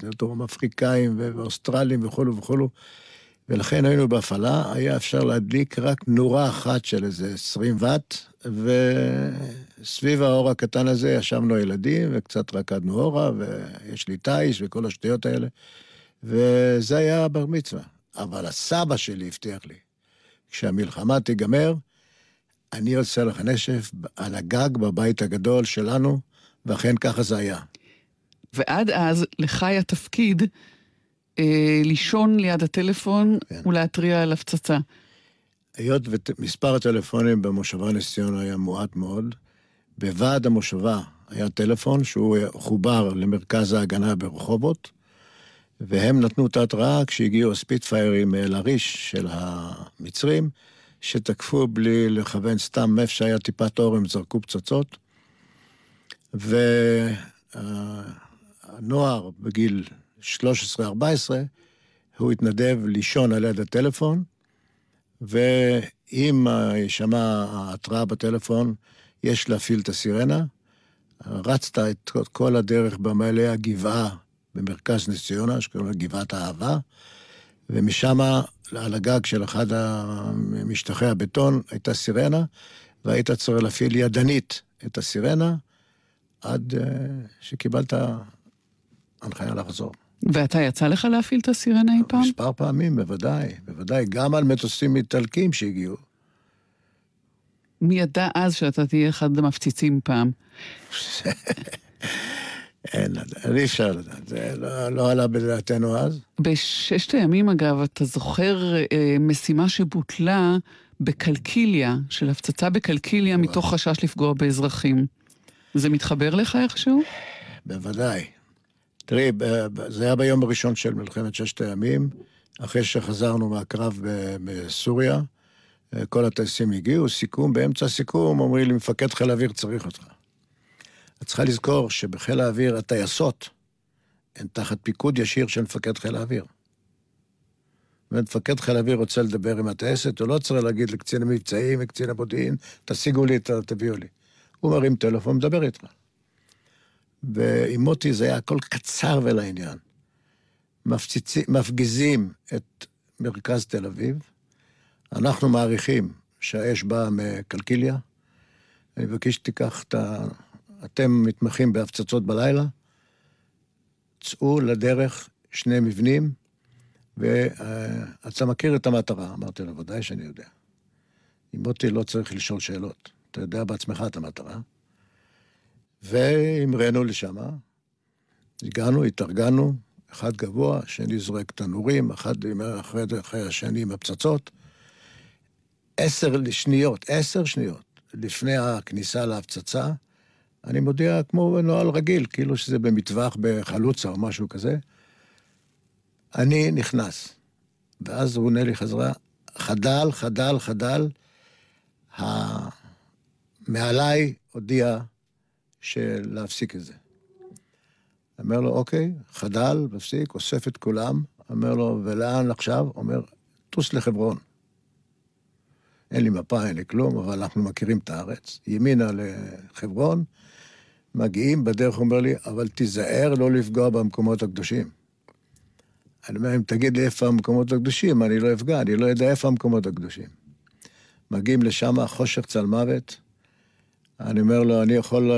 ודרום אפריקאים ואוסטרלים וכולו וכולו, ולכן היינו בהפעלה, היה אפשר להדליק רק נורה אחת של איזה עשרים וואט, וסביב האור הקטן הזה ישבנו ילדים, וקצת רקדנו הורה, ויש לי טייש וכל השטויות האלה, וזה היה בר מצווה. אבל הסבא שלי הבטיח לי, כשהמלחמה תיגמר, אני עושה לך נשף על הגג בבית הגדול שלנו, ואכן ככה זה היה. ועד אז, לך היה תפקיד אה, לישון ליד הטלפון, כן. ולהטריע על הפצצה. היות ומספר הטלפונים במושבה נס ציונה היה מועט מאוד, בוועד המושבה היה טלפון שהוא חובר למרכז ההגנה ברחובות, והם נתנו את ההתראה כשהגיעו הספיטפיירים אל הריש של המצרים, שתקפו בלי לכוון סתם מף שהיה טיפת אור, הם זרקו פצצות, והנוער בגיל שלוש עשרה ארבע עשרה, הוא התנדב לישון על יד הטלפון, ואם ישמע ההתראה בטלפון, יש להפעיל את הסירנה, רצת את כל הדרך במעלי הגבעה, במרכז נס ציונה, שקוראים לה גבעת האהבה, ומשם על הגג של אחד משטחי הבטון הייתה סירנה, והיית צריך להפעיל ידנית את הסירנה, עד שקיבלת הנחיה לחזור. ואתה יצא לך להפעיל את הסירנה אי פעם? מספר פעמים, בוודאי, בוודאי, גם על מטוסים איטלקים שהגיעו. מי ידע אז שאתה תהיה אחד המפציצים פעם? אין לדעת, אי אפשר לדעת, זה לא עלה בדעתנו אז. בששת הימים, אגב, אתה זוכר משימה שבוטלה בקלקיליה, של הפצצה בקלקיליה, מתוך חשש לפגוע באזרחים. זה מתחבר לך איכשהו? בוודאי. תראי, זה היה ביום הראשון של מלחמת ששת הימים, אחרי שחזרנו מהקרב בסוריה, כל הטייסים הגיעו, סיכום, באמצע סיכום, אומרים לי, מפקד חיל האוויר צריך אותך. את צריכה לזכור שבחיל האוויר הטייסות הן תחת פיקוד ישיר של מפקד חיל האוויר. ומפקד חיל האוויר רוצה לדבר עם הטייסת, הוא לא צריך להגיד לקצין המבצעים וקצין המודיעין, תשיגו לי, תביאו לי. הוא מרים טלפון, מדבר איתך. ועם מוטי זה היה הכל קצר ולעניין. מפציצים, מפגיזים את מרכז תל אביב, אנחנו מעריכים שהאש באה מקלקיליה, אני מבקש שתיקח את ה... אתם מתמחים בהפצצות בלילה, צאו לדרך שני מבנים, ואתה מכיר את המטרה. אמרתי לו, ודאי שאני יודע. עם מוטי לא צריך לשאול שאלות, אתה יודע בעצמך את המטרה. והמרנו לשם, הגענו, התארגנו, אחד גבוה, שני זורק תנורים, אחד אחרי, אחרי השני עם הפצצות, עשר שניות, עשר שניות, לפני הכניסה להפצצה, אני מודיע כמו נועל רגיל, כאילו שזה במטווח בחלוצה או משהו כזה, אני נכנס, ואז הוא עונה לי חזרה, חדל, חדל, חדל, מעליי הודיע שלהפסיק את זה. אומר לו, אוקיי, חדל, מפסיק, אוסף את כולם, אומר לו, ולאן עכשיו? אומר, טוס לחברון. אין לי מפה, אין לי כלום, אבל אנחנו מכירים את הארץ. ימינה לחברון, מגיעים, בדרך אומר לי, אבל תיזהר לא לפגוע במקומות הקדושים. אני אומר, אם תגיד לי איפה המקומות הקדושים, אני לא אפגע, אני לא יודע איפה המקומות הקדושים. מגיעים לשם, חושך צל מוות, אני אומר לו, אני יכול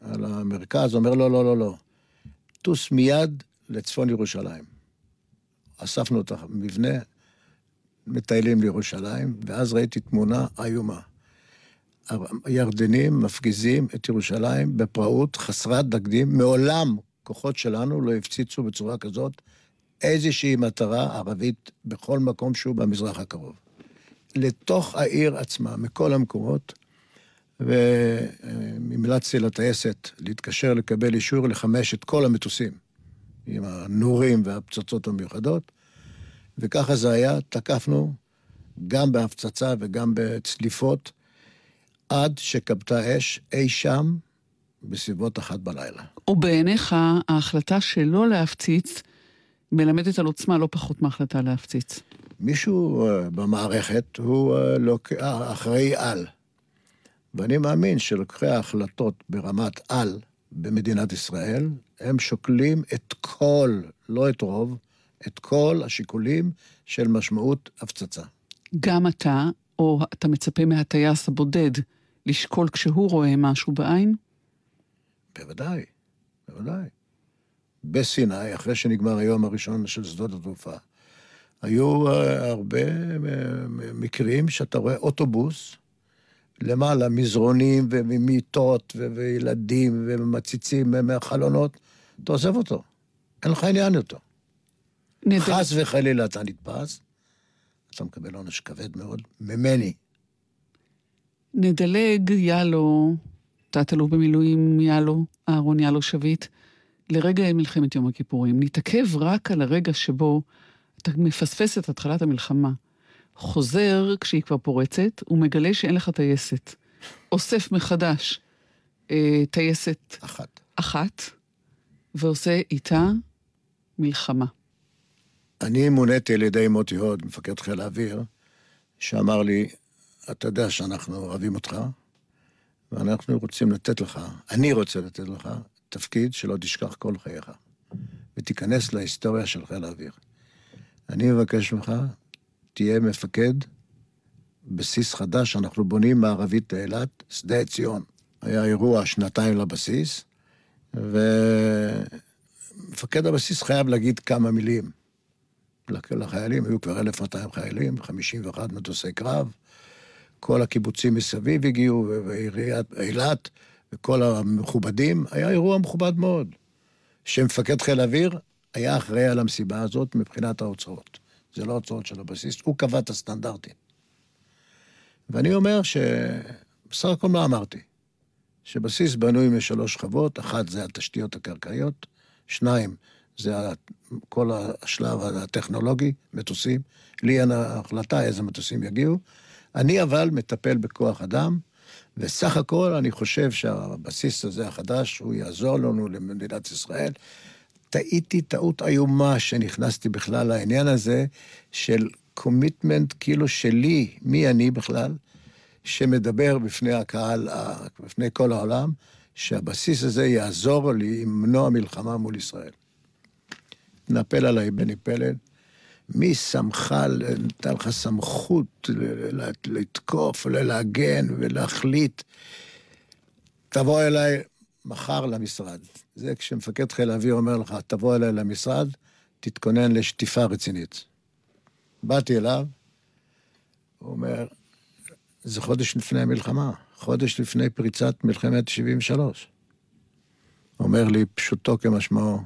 על המרכז, אומר לו, לא, לא, לא, טוס מיד לצפון ירושלים. אספנו את המבנה, מטיילים לירושלים, ואז ראיתי תמונה איומה. הירדנים מפגיזים את ירושלים בפרעות חסרת דקדים, מעולם כוחות שלנו לא הפציצו בצורה כזאת איזושהי מטרה ערבית בכל מקום שהוא במזרח הקרוב. לתוך העיר עצמה, מכל המקומות, והמלצתי לטייסת להתקשר לקבל אישור לחמש את כל המטוסים, עם הנורים והפצצות המיוחדות, וככה זה היה, תקפנו גם בהפצצה וגם בצליפות, עד שקבטה אש אי שם בסביבות אחת בלילה. ובעיניך ההחלטה שלא להפציץ מלמדת על עוצמה לא פחות מההחלטה להפציץ. מישהו במערכת הוא אחראי על, ואני מאמין שלוקחי ההחלטות ברמת על במדינת ישראל, הם שוקלים את כל, לא את רוב, את כל השיקולים של משמעות הפצצה. גם אתה, או אתה מצפה מהטייס הבודד, לשקול כשהוא רואה משהו בעין? בוודאי, בוודאי. בסיני, אחרי שנגמר היום הראשון של שדות התעופה, היו הרבה מקרים שאתה רואה אוטובוס, למעלה, מזרונים ומיטות וילדים ומציצים מהחלונות, אתה עוזב אותו, אין לך עניין אותו. חס וחלילה אתה נתפס, אתה מקבל עונש כבד מאוד, ממני. נדלג יאלו, תת-אלוף במילואים יאלו, אהרון יאלו שביט, לרגע אין מלחמת יום הכיפורים, נתעכב רק על הרגע שבו אתה מפספס את התחלת המלחמה, חוזר כשהיא כבר פורצת, הוא מגלה שאין לך טייסת, אוסף מחדש טייסת אחת. אחת, ועושה איתה מלחמה. אני מוניתי על ידי מוטי הוד, מפקד חיל האוויר, שאמר לי, אתה יודע שאנחנו אוהבים אותך, ואנחנו רוצים לתת לך, אני רוצה לתת לך, תפקיד שלא תשכח כל חייך, ותיכנס להיסטוריה של חיל האוויר. אני מבקש ממך, תהיה מפקד בסיס חדש, אנחנו בונים מערבית לאילת, שדה עציון. היה אירוע שנתיים לבסיס, ומפקד הבסיס חייב להגיד כמה מילים. לחיילים, היו כבר אלף ומאתיים חיילים, חמישים ואחד מטוסי קרב, כל הקיבוצים מסביב הגיעו, ועיריית אילת, וכל המכובדים, היה אירוע מכובד מאוד, שמפקד חיל אוויר היה אחראי על המסיבה הזאת מבחינת ההוצאות. זה לא ההוצאות של הבסיס, הוא קבע את הסטנדרטים. ואני אומר שבסך הכל מה אמרתי? שבסיס בנוי משלוש שכבות, אחת זה התשתיות הקרקעיות, שניים זה כל השלב הטכנולוגי, מטוסים, לי אין ההחלטה איזה מטוסים יגיעו, אני אבל מטפל בכוח אדם, וסך הכל אני חושב שהבסיס הזה החדש, הוא יעזור לנו למדינת ישראל. טעיתי טעות איומה שנכנסתי בכלל לעניין הזה, של קומיטמנט כאילו שלי, מי אני בכלל, שמדבר בפני הקהל, בפני כל העולם, שהבסיס הזה יעזור לי למנוע מלחמה מול ישראל. נפל עליי בני פלד, מי שמחה, נתן לך סמכות לתקוף, ללהגן ולהחליט, תבוא אליי מחר למשרד. זה כשמפקד חיל האוויר אומר לך, תבוא אליי למשרד, תתכונן לשטיפה רצינית. באתי אליו, הוא אומר, זה חודש לפני המלחמה, חודש לפני פריצת מלחמת שבעים ושלוש. אומר לי, פשוטו כמשמעו,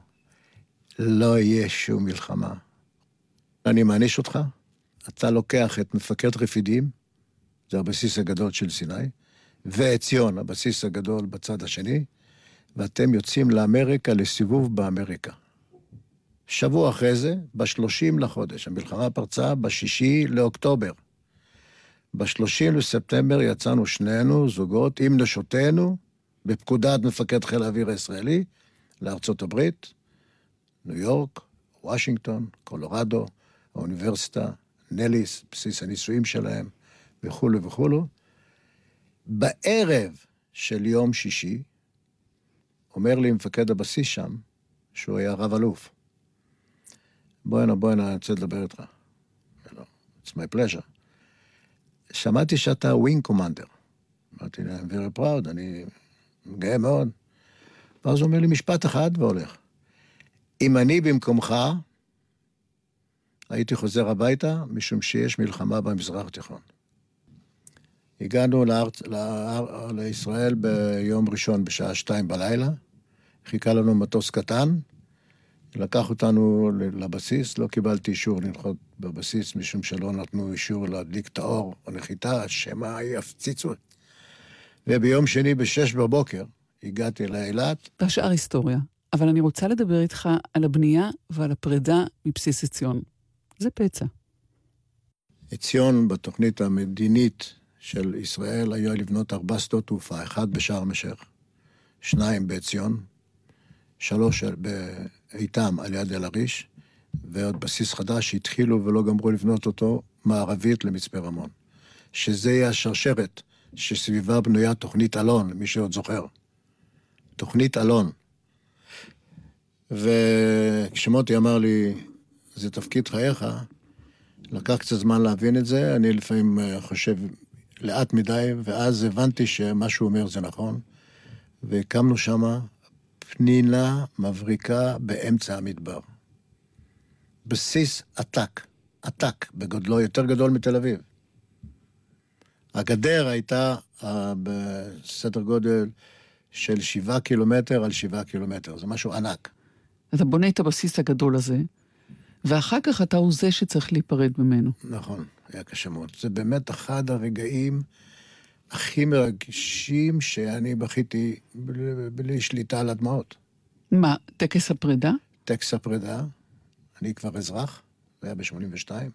לא יהיה שום מלחמה. אני מעניש אותך, אתה לוקח את מפקד רפידים, זה הבסיס הגדול של סיני, ועציון, הבסיס הגדול בצד השני, ואתם יוצאים לאמריקה, לסיבוב באמריקה. שבוע אחרי זה, ב-שלושים לחודש, המלחמה פרצה ב-שישה לאוקטובר. ב-שלושים לספטמבר יצאנו שנינו זוגות עם נשותינו, בפקודת מפקד חיל האוויר הישראלי, לארצות הברית, ניו יורק, וושינגטון, קולורדו, האוניברסיטה, נליס, בסיס הניסויים שלהם, וכו' וכו'. בערב של יום שישי, אומר לי מפקד הבסיס שם, שהוא היה רב אלוף, בואינה, בואינה, אני רוצה לדבר איתך. It's my pleasure. שמעתי שאתה wing commander. אמרתי, I'm very proud, אני מגאה מאוד. ואז הוא אומר לי משפט אחד והולך. אם אני במקומך, הייתי חוזר הביתה, משום שיש מלחמה במזרח התיכון. הגענו לארץ, לאר, לישראל ביום ראשון בשעה שתיים בלילה, חיכה לנו מטוס קטן, לקח אותנו לבסיס, לא קיבלתי אישור לנחות בבסיס, משום שלא נתנו אישור להדליק את האור או נחיתה, שמה יפציצו. וביום שני בשש בבוקר הגעתי לאילת. השאר היסטוריה. אבל אני רוצה לדבר איתך על הבנייה ועל הפרידה מבסיס עציון. זה פצע. עציון בתוכנית המדינית של ישראל היה לבנות ארבע שדות תעופה, אחד בשער משך, שניים בעציון, שלוש באיתם על יד אל הריש, ועוד בסיס חדש שהתחילו ולא גמרו לבנות אותו מערבית למצפה רמון. שזה היה שרשרת שסביבה בנויה תוכנית אלון, מי שעוד זוכר. תוכנית אלון. וכשמוטי אמר לי, זה תפקיד חייך, לקח קצת זמן להבין את זה, אני לפעמים חושב לאט מדי, ואז הבנתי שמה שהוא אומר זה נכון, והקמנו שמה פנינה מבריקה באמצע המדבר. בסיס עתק, עתק, בגודלו יותר גדול מתל אביב. הגדר הייתה בסדר גודל של שבעה קילומטר על שבעה קילומטר, זה משהו ענק. אתה בונה את הבסיס הגדול הזה, ואחר כך אתה הוא זה שצריך להיפרד ממנו. נכון, היה קשה מאוד. זה באמת אחד הרגעים הכי מרגשים שאני בכיתי בלי, בלי שליטה על הדמעות. מה, טקס הפרידה? טקס הפרידה. אני כבר אזרח, זה היה ב-שמונים ושתיים,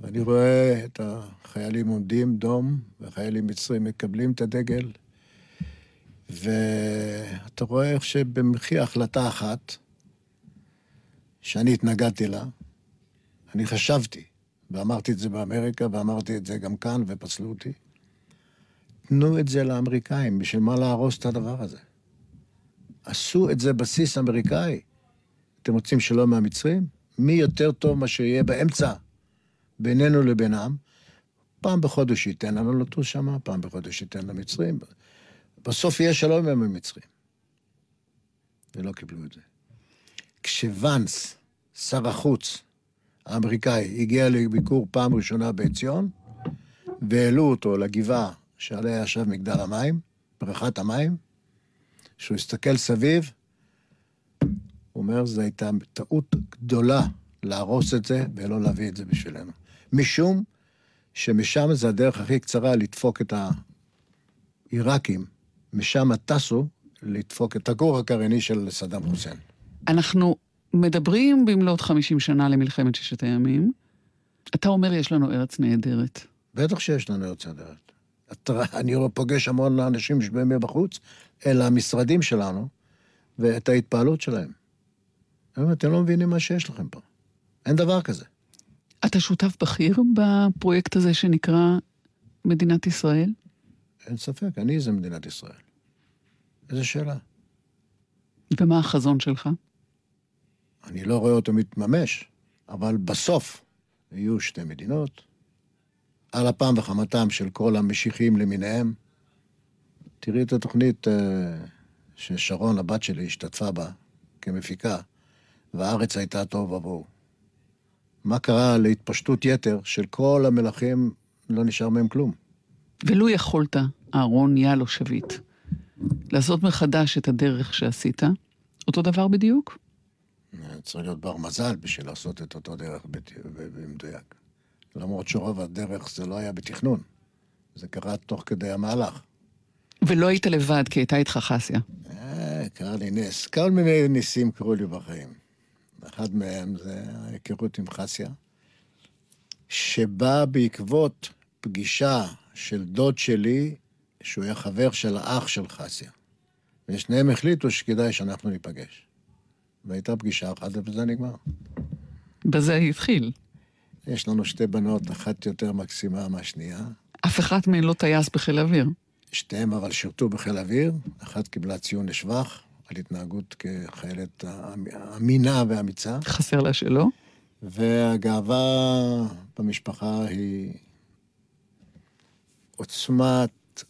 ואני רואה את החיילים עומדים דום, והחיילים מצרים מקבלים את הדגל, ואתה רואה איך שבמחי החלטה אחת, שאני התנגדתי לה, אני חשבתי, ואמרתי את זה באמריקה, ואמרתי את זה גם כאן, ופסלו אותי, תנו את זה לאמריקאים, בשביל מה להרוס את הדבר הזה? עשו את זה בסיס אמריקאי. אתם רוצים שלום מהמצרים? מי יותר טוב מה שיהיה באמצע, בינינו לבינם, פעם בחודש ייתן לנו לטוס שם, פעם בחודש ייתן למצרים, בסוף יהיה שלום עם המצרים. ולא קיבלו את זה. כשוונס, שר החוץ האמריקאי, הגיע לביקור פעם ראשונה בעציון, והעלו אותו לגבעה שעליה ישב מגדל המים, בריכת המים, שהוא הסתכל סביב, הוא אומר, זו הייתה טעות גדולה להרוס את זה ולא להביא את זה בשבילנו. משום שמשם זה הדרך הכי קצרה לדפוק את העיראקים, משם הטסו לדפוק את הכור הקרני של סדאם חוסיין. אנחנו מדברים במלאות חמישים שנה למלחמת ששת הימים, אתה אומר יש לנו ארץ נהדרת. בטח שיש לנו ארץ נהדרת. אני פוגש המון לאנשים שבאים מבחוץ, אל המשרדים שלנו, ואת ההתפעלות שלהם. אתם לא מבינים מה שיש לכם פה. אין דבר כזה. אתה שותף בכיר בפרויקט הזה שנקרא מדינת ישראל? אין ספק, אני זה מדינת ישראל. איזו שאלה. ומה החזון שלך? אני לא רואה אותו מתממש, אבל בסוף יהיו שתי מדינות, על הפעם וחמתם של כל המשיחים למיניהם. תראי את התוכנית ששרון, הבת שלי, השתתפה בה כמפיקה, והארץ הייתה טוב עבור. מה קרה להתפשטות יתר של כל המלכים, לא נשאר מהם כלום. ולו יכולת, אהרון יאלו שביט, לעשות מחדש את הדרך שעשית, אותו דבר בדיוק? צריך להיות בר מזל בשביל לעשות את אותו דרך במדויק. למרות שרוב הדרך זה לא היה בתכנון. זה קרה תוך כדי המהלך. ולא היית לבד, כי הייתה איתך חסיה. אה, קרה לי נס. כל מיני ניסים קראו לי בחיים. אחד מהם זה ההיכרות עם חסיה, שבא בעקבות פגישה של דוד שלי, שהוא היה חבר של האח של חסיה. ושניהם החליטו שכדאי שאנחנו ניפגש. והייתה פגישה אחת, וזה נגמר. בזה התחיל. יש לנו שתי בנות, אחת יותר מקסימה מהשנייה. אף אחת מהן לא טייס בחיל אוויר. שתיהם אבל שירתו בחיל אוויר, אחת קיבלה ציון לשבח, על התנהגות כחיילת אמינה ואמיצה. חסר לה שלא. והגאווה במשפחה היא עוצמת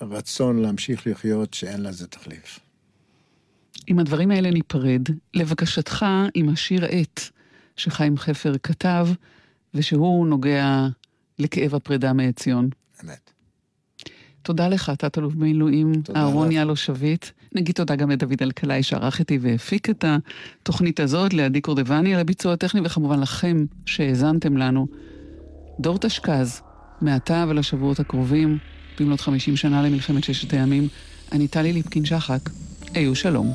רצון להמשיך לחיות שאין לה זה תחליף. עם הדברים האלה ניפרד, לבקשתך עם השיר עת שחיים חפר כתב, ושהוא נוגע לכאב הפרידה מעציון. אמת. תודה לך, תת-אלוף במילואים, אהרון יאלו שביט. נגיד תודה גם לדוד אלקלעי שערך איתי והפיק את התוכנית הזאת, לעדי קורדבני על הביצוע הטכני, וכמובן לכם שהאזנתם לנו. דור תשכז, מעתה ולשבועות הקרובים, במלאות חמישים שנה למלחמת ששת הימים, אני טלי ליפקין שחק. היו שלום.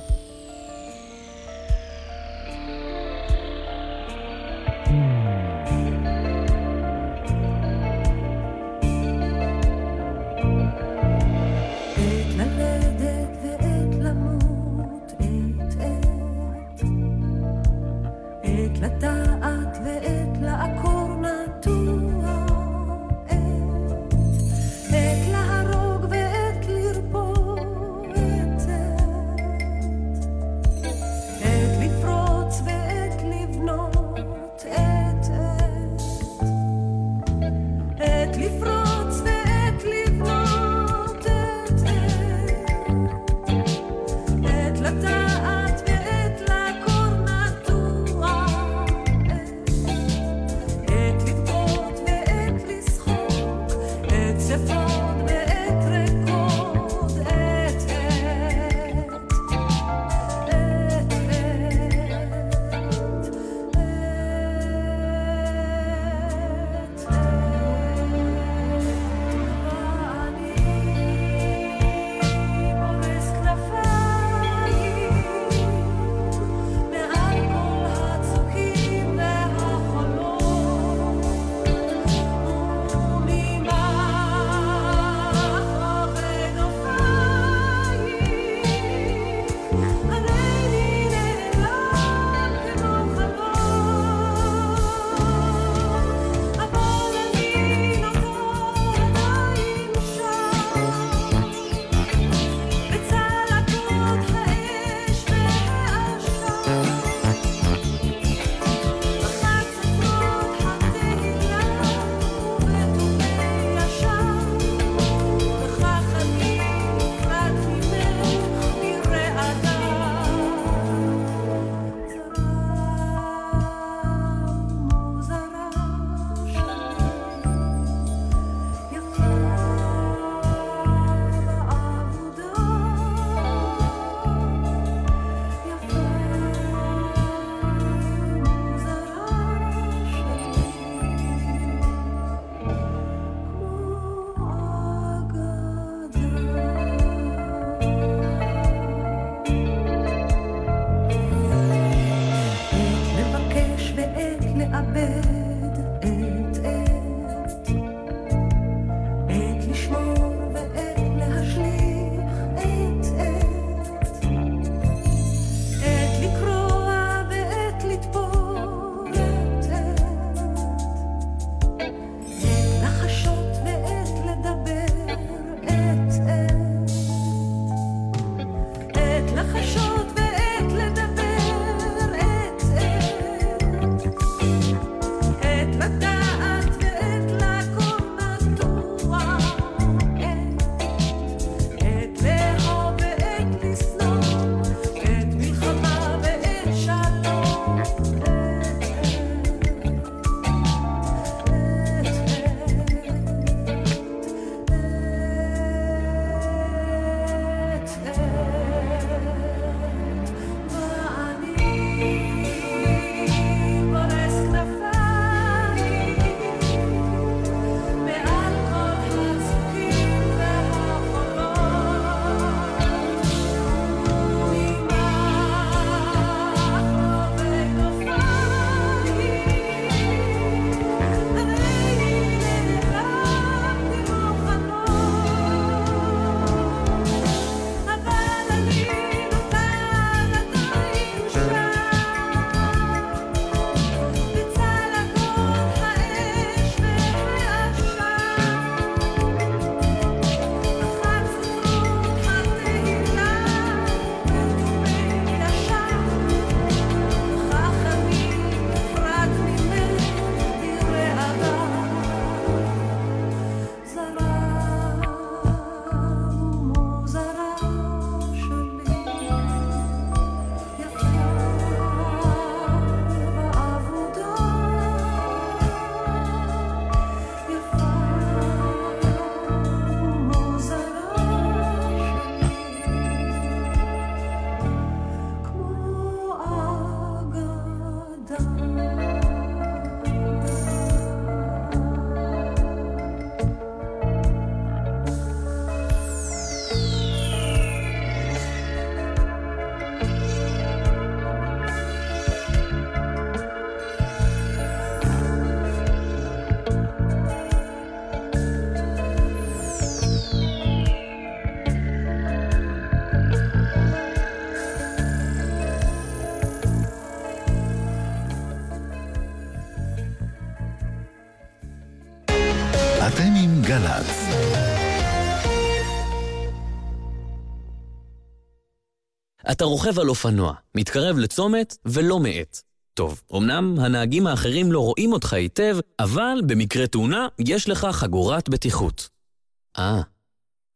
גלץ. אתה רוכב על אופנוע, מתקרב לצומת ולא מעט. טוב, אמנם הנהגים האחרים לא רואים אותך היטב, אבל במקרה תאונה יש לך חגורת בטיחות. אה,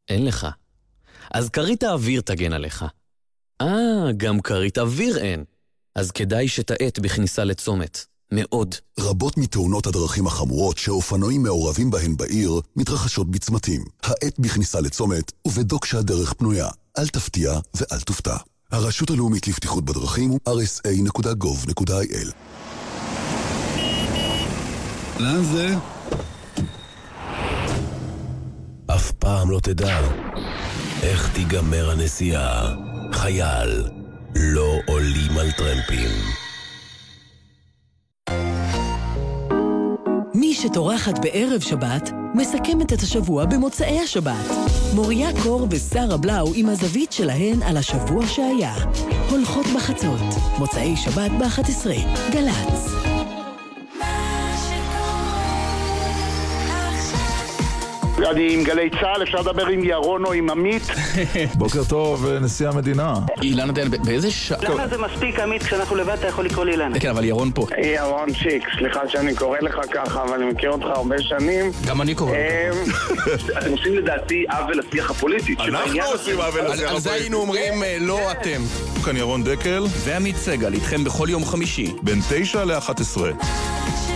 אין לך. אז קרית האוויר תגן עליך. אה, גם קרית אוויר אין. אז כדאי שתעט בכניסה לצומת. מאוד. רבות מתאונות הדרכים החמורות שאופנועים מעורבים בהן בעיר מתרחשות בצמתים. העט בכניסה לצומת ובדוק שהדרך פנויה. אל תפתיע ואל תופתע. הרשות הלאומית לבטיחות בדרכים הוא אר אס איי נקודה גוב נקודה איי אל. לאן זה? אף פעם לא תדע איך תיגמר הנסיעה. חייל, לא עולים על טרמפים. מי שתורחת בערב שבת מסכמת את השבוע במוצאי השבת. מוריה קור ושרה בלאו עם הזווית שלהן על השבוע שהיה. הולכות בחצות, מוצאי שבת ב-אחת עשרה, גלץ. אני עם גלי צהל, אפשר לדבר עם ירון או עם עמית. בוקר טוב, נשיא המדינה. אילנה דיין, באיזה שעה? למה זה מספיק, עמית? כשאנחנו לבד אתה יכול לקרוא לאילנה. כן, אבל ירון פה. ירון צ'יק, סליחה שאני קורא לך ככה, אבל אני מכיר אותך הרבה שנים. גם אני קורא לך. אתם עושים לדעתי עוול לשיח הפוליטית. אנחנו עושים עוול לשיח הפוליטית. על זה היינו אומרים לא אתם. כאן ירון דקל. ועמית סגל, איתכם בכל יום חמישי. בין תשע לאחת עשרה.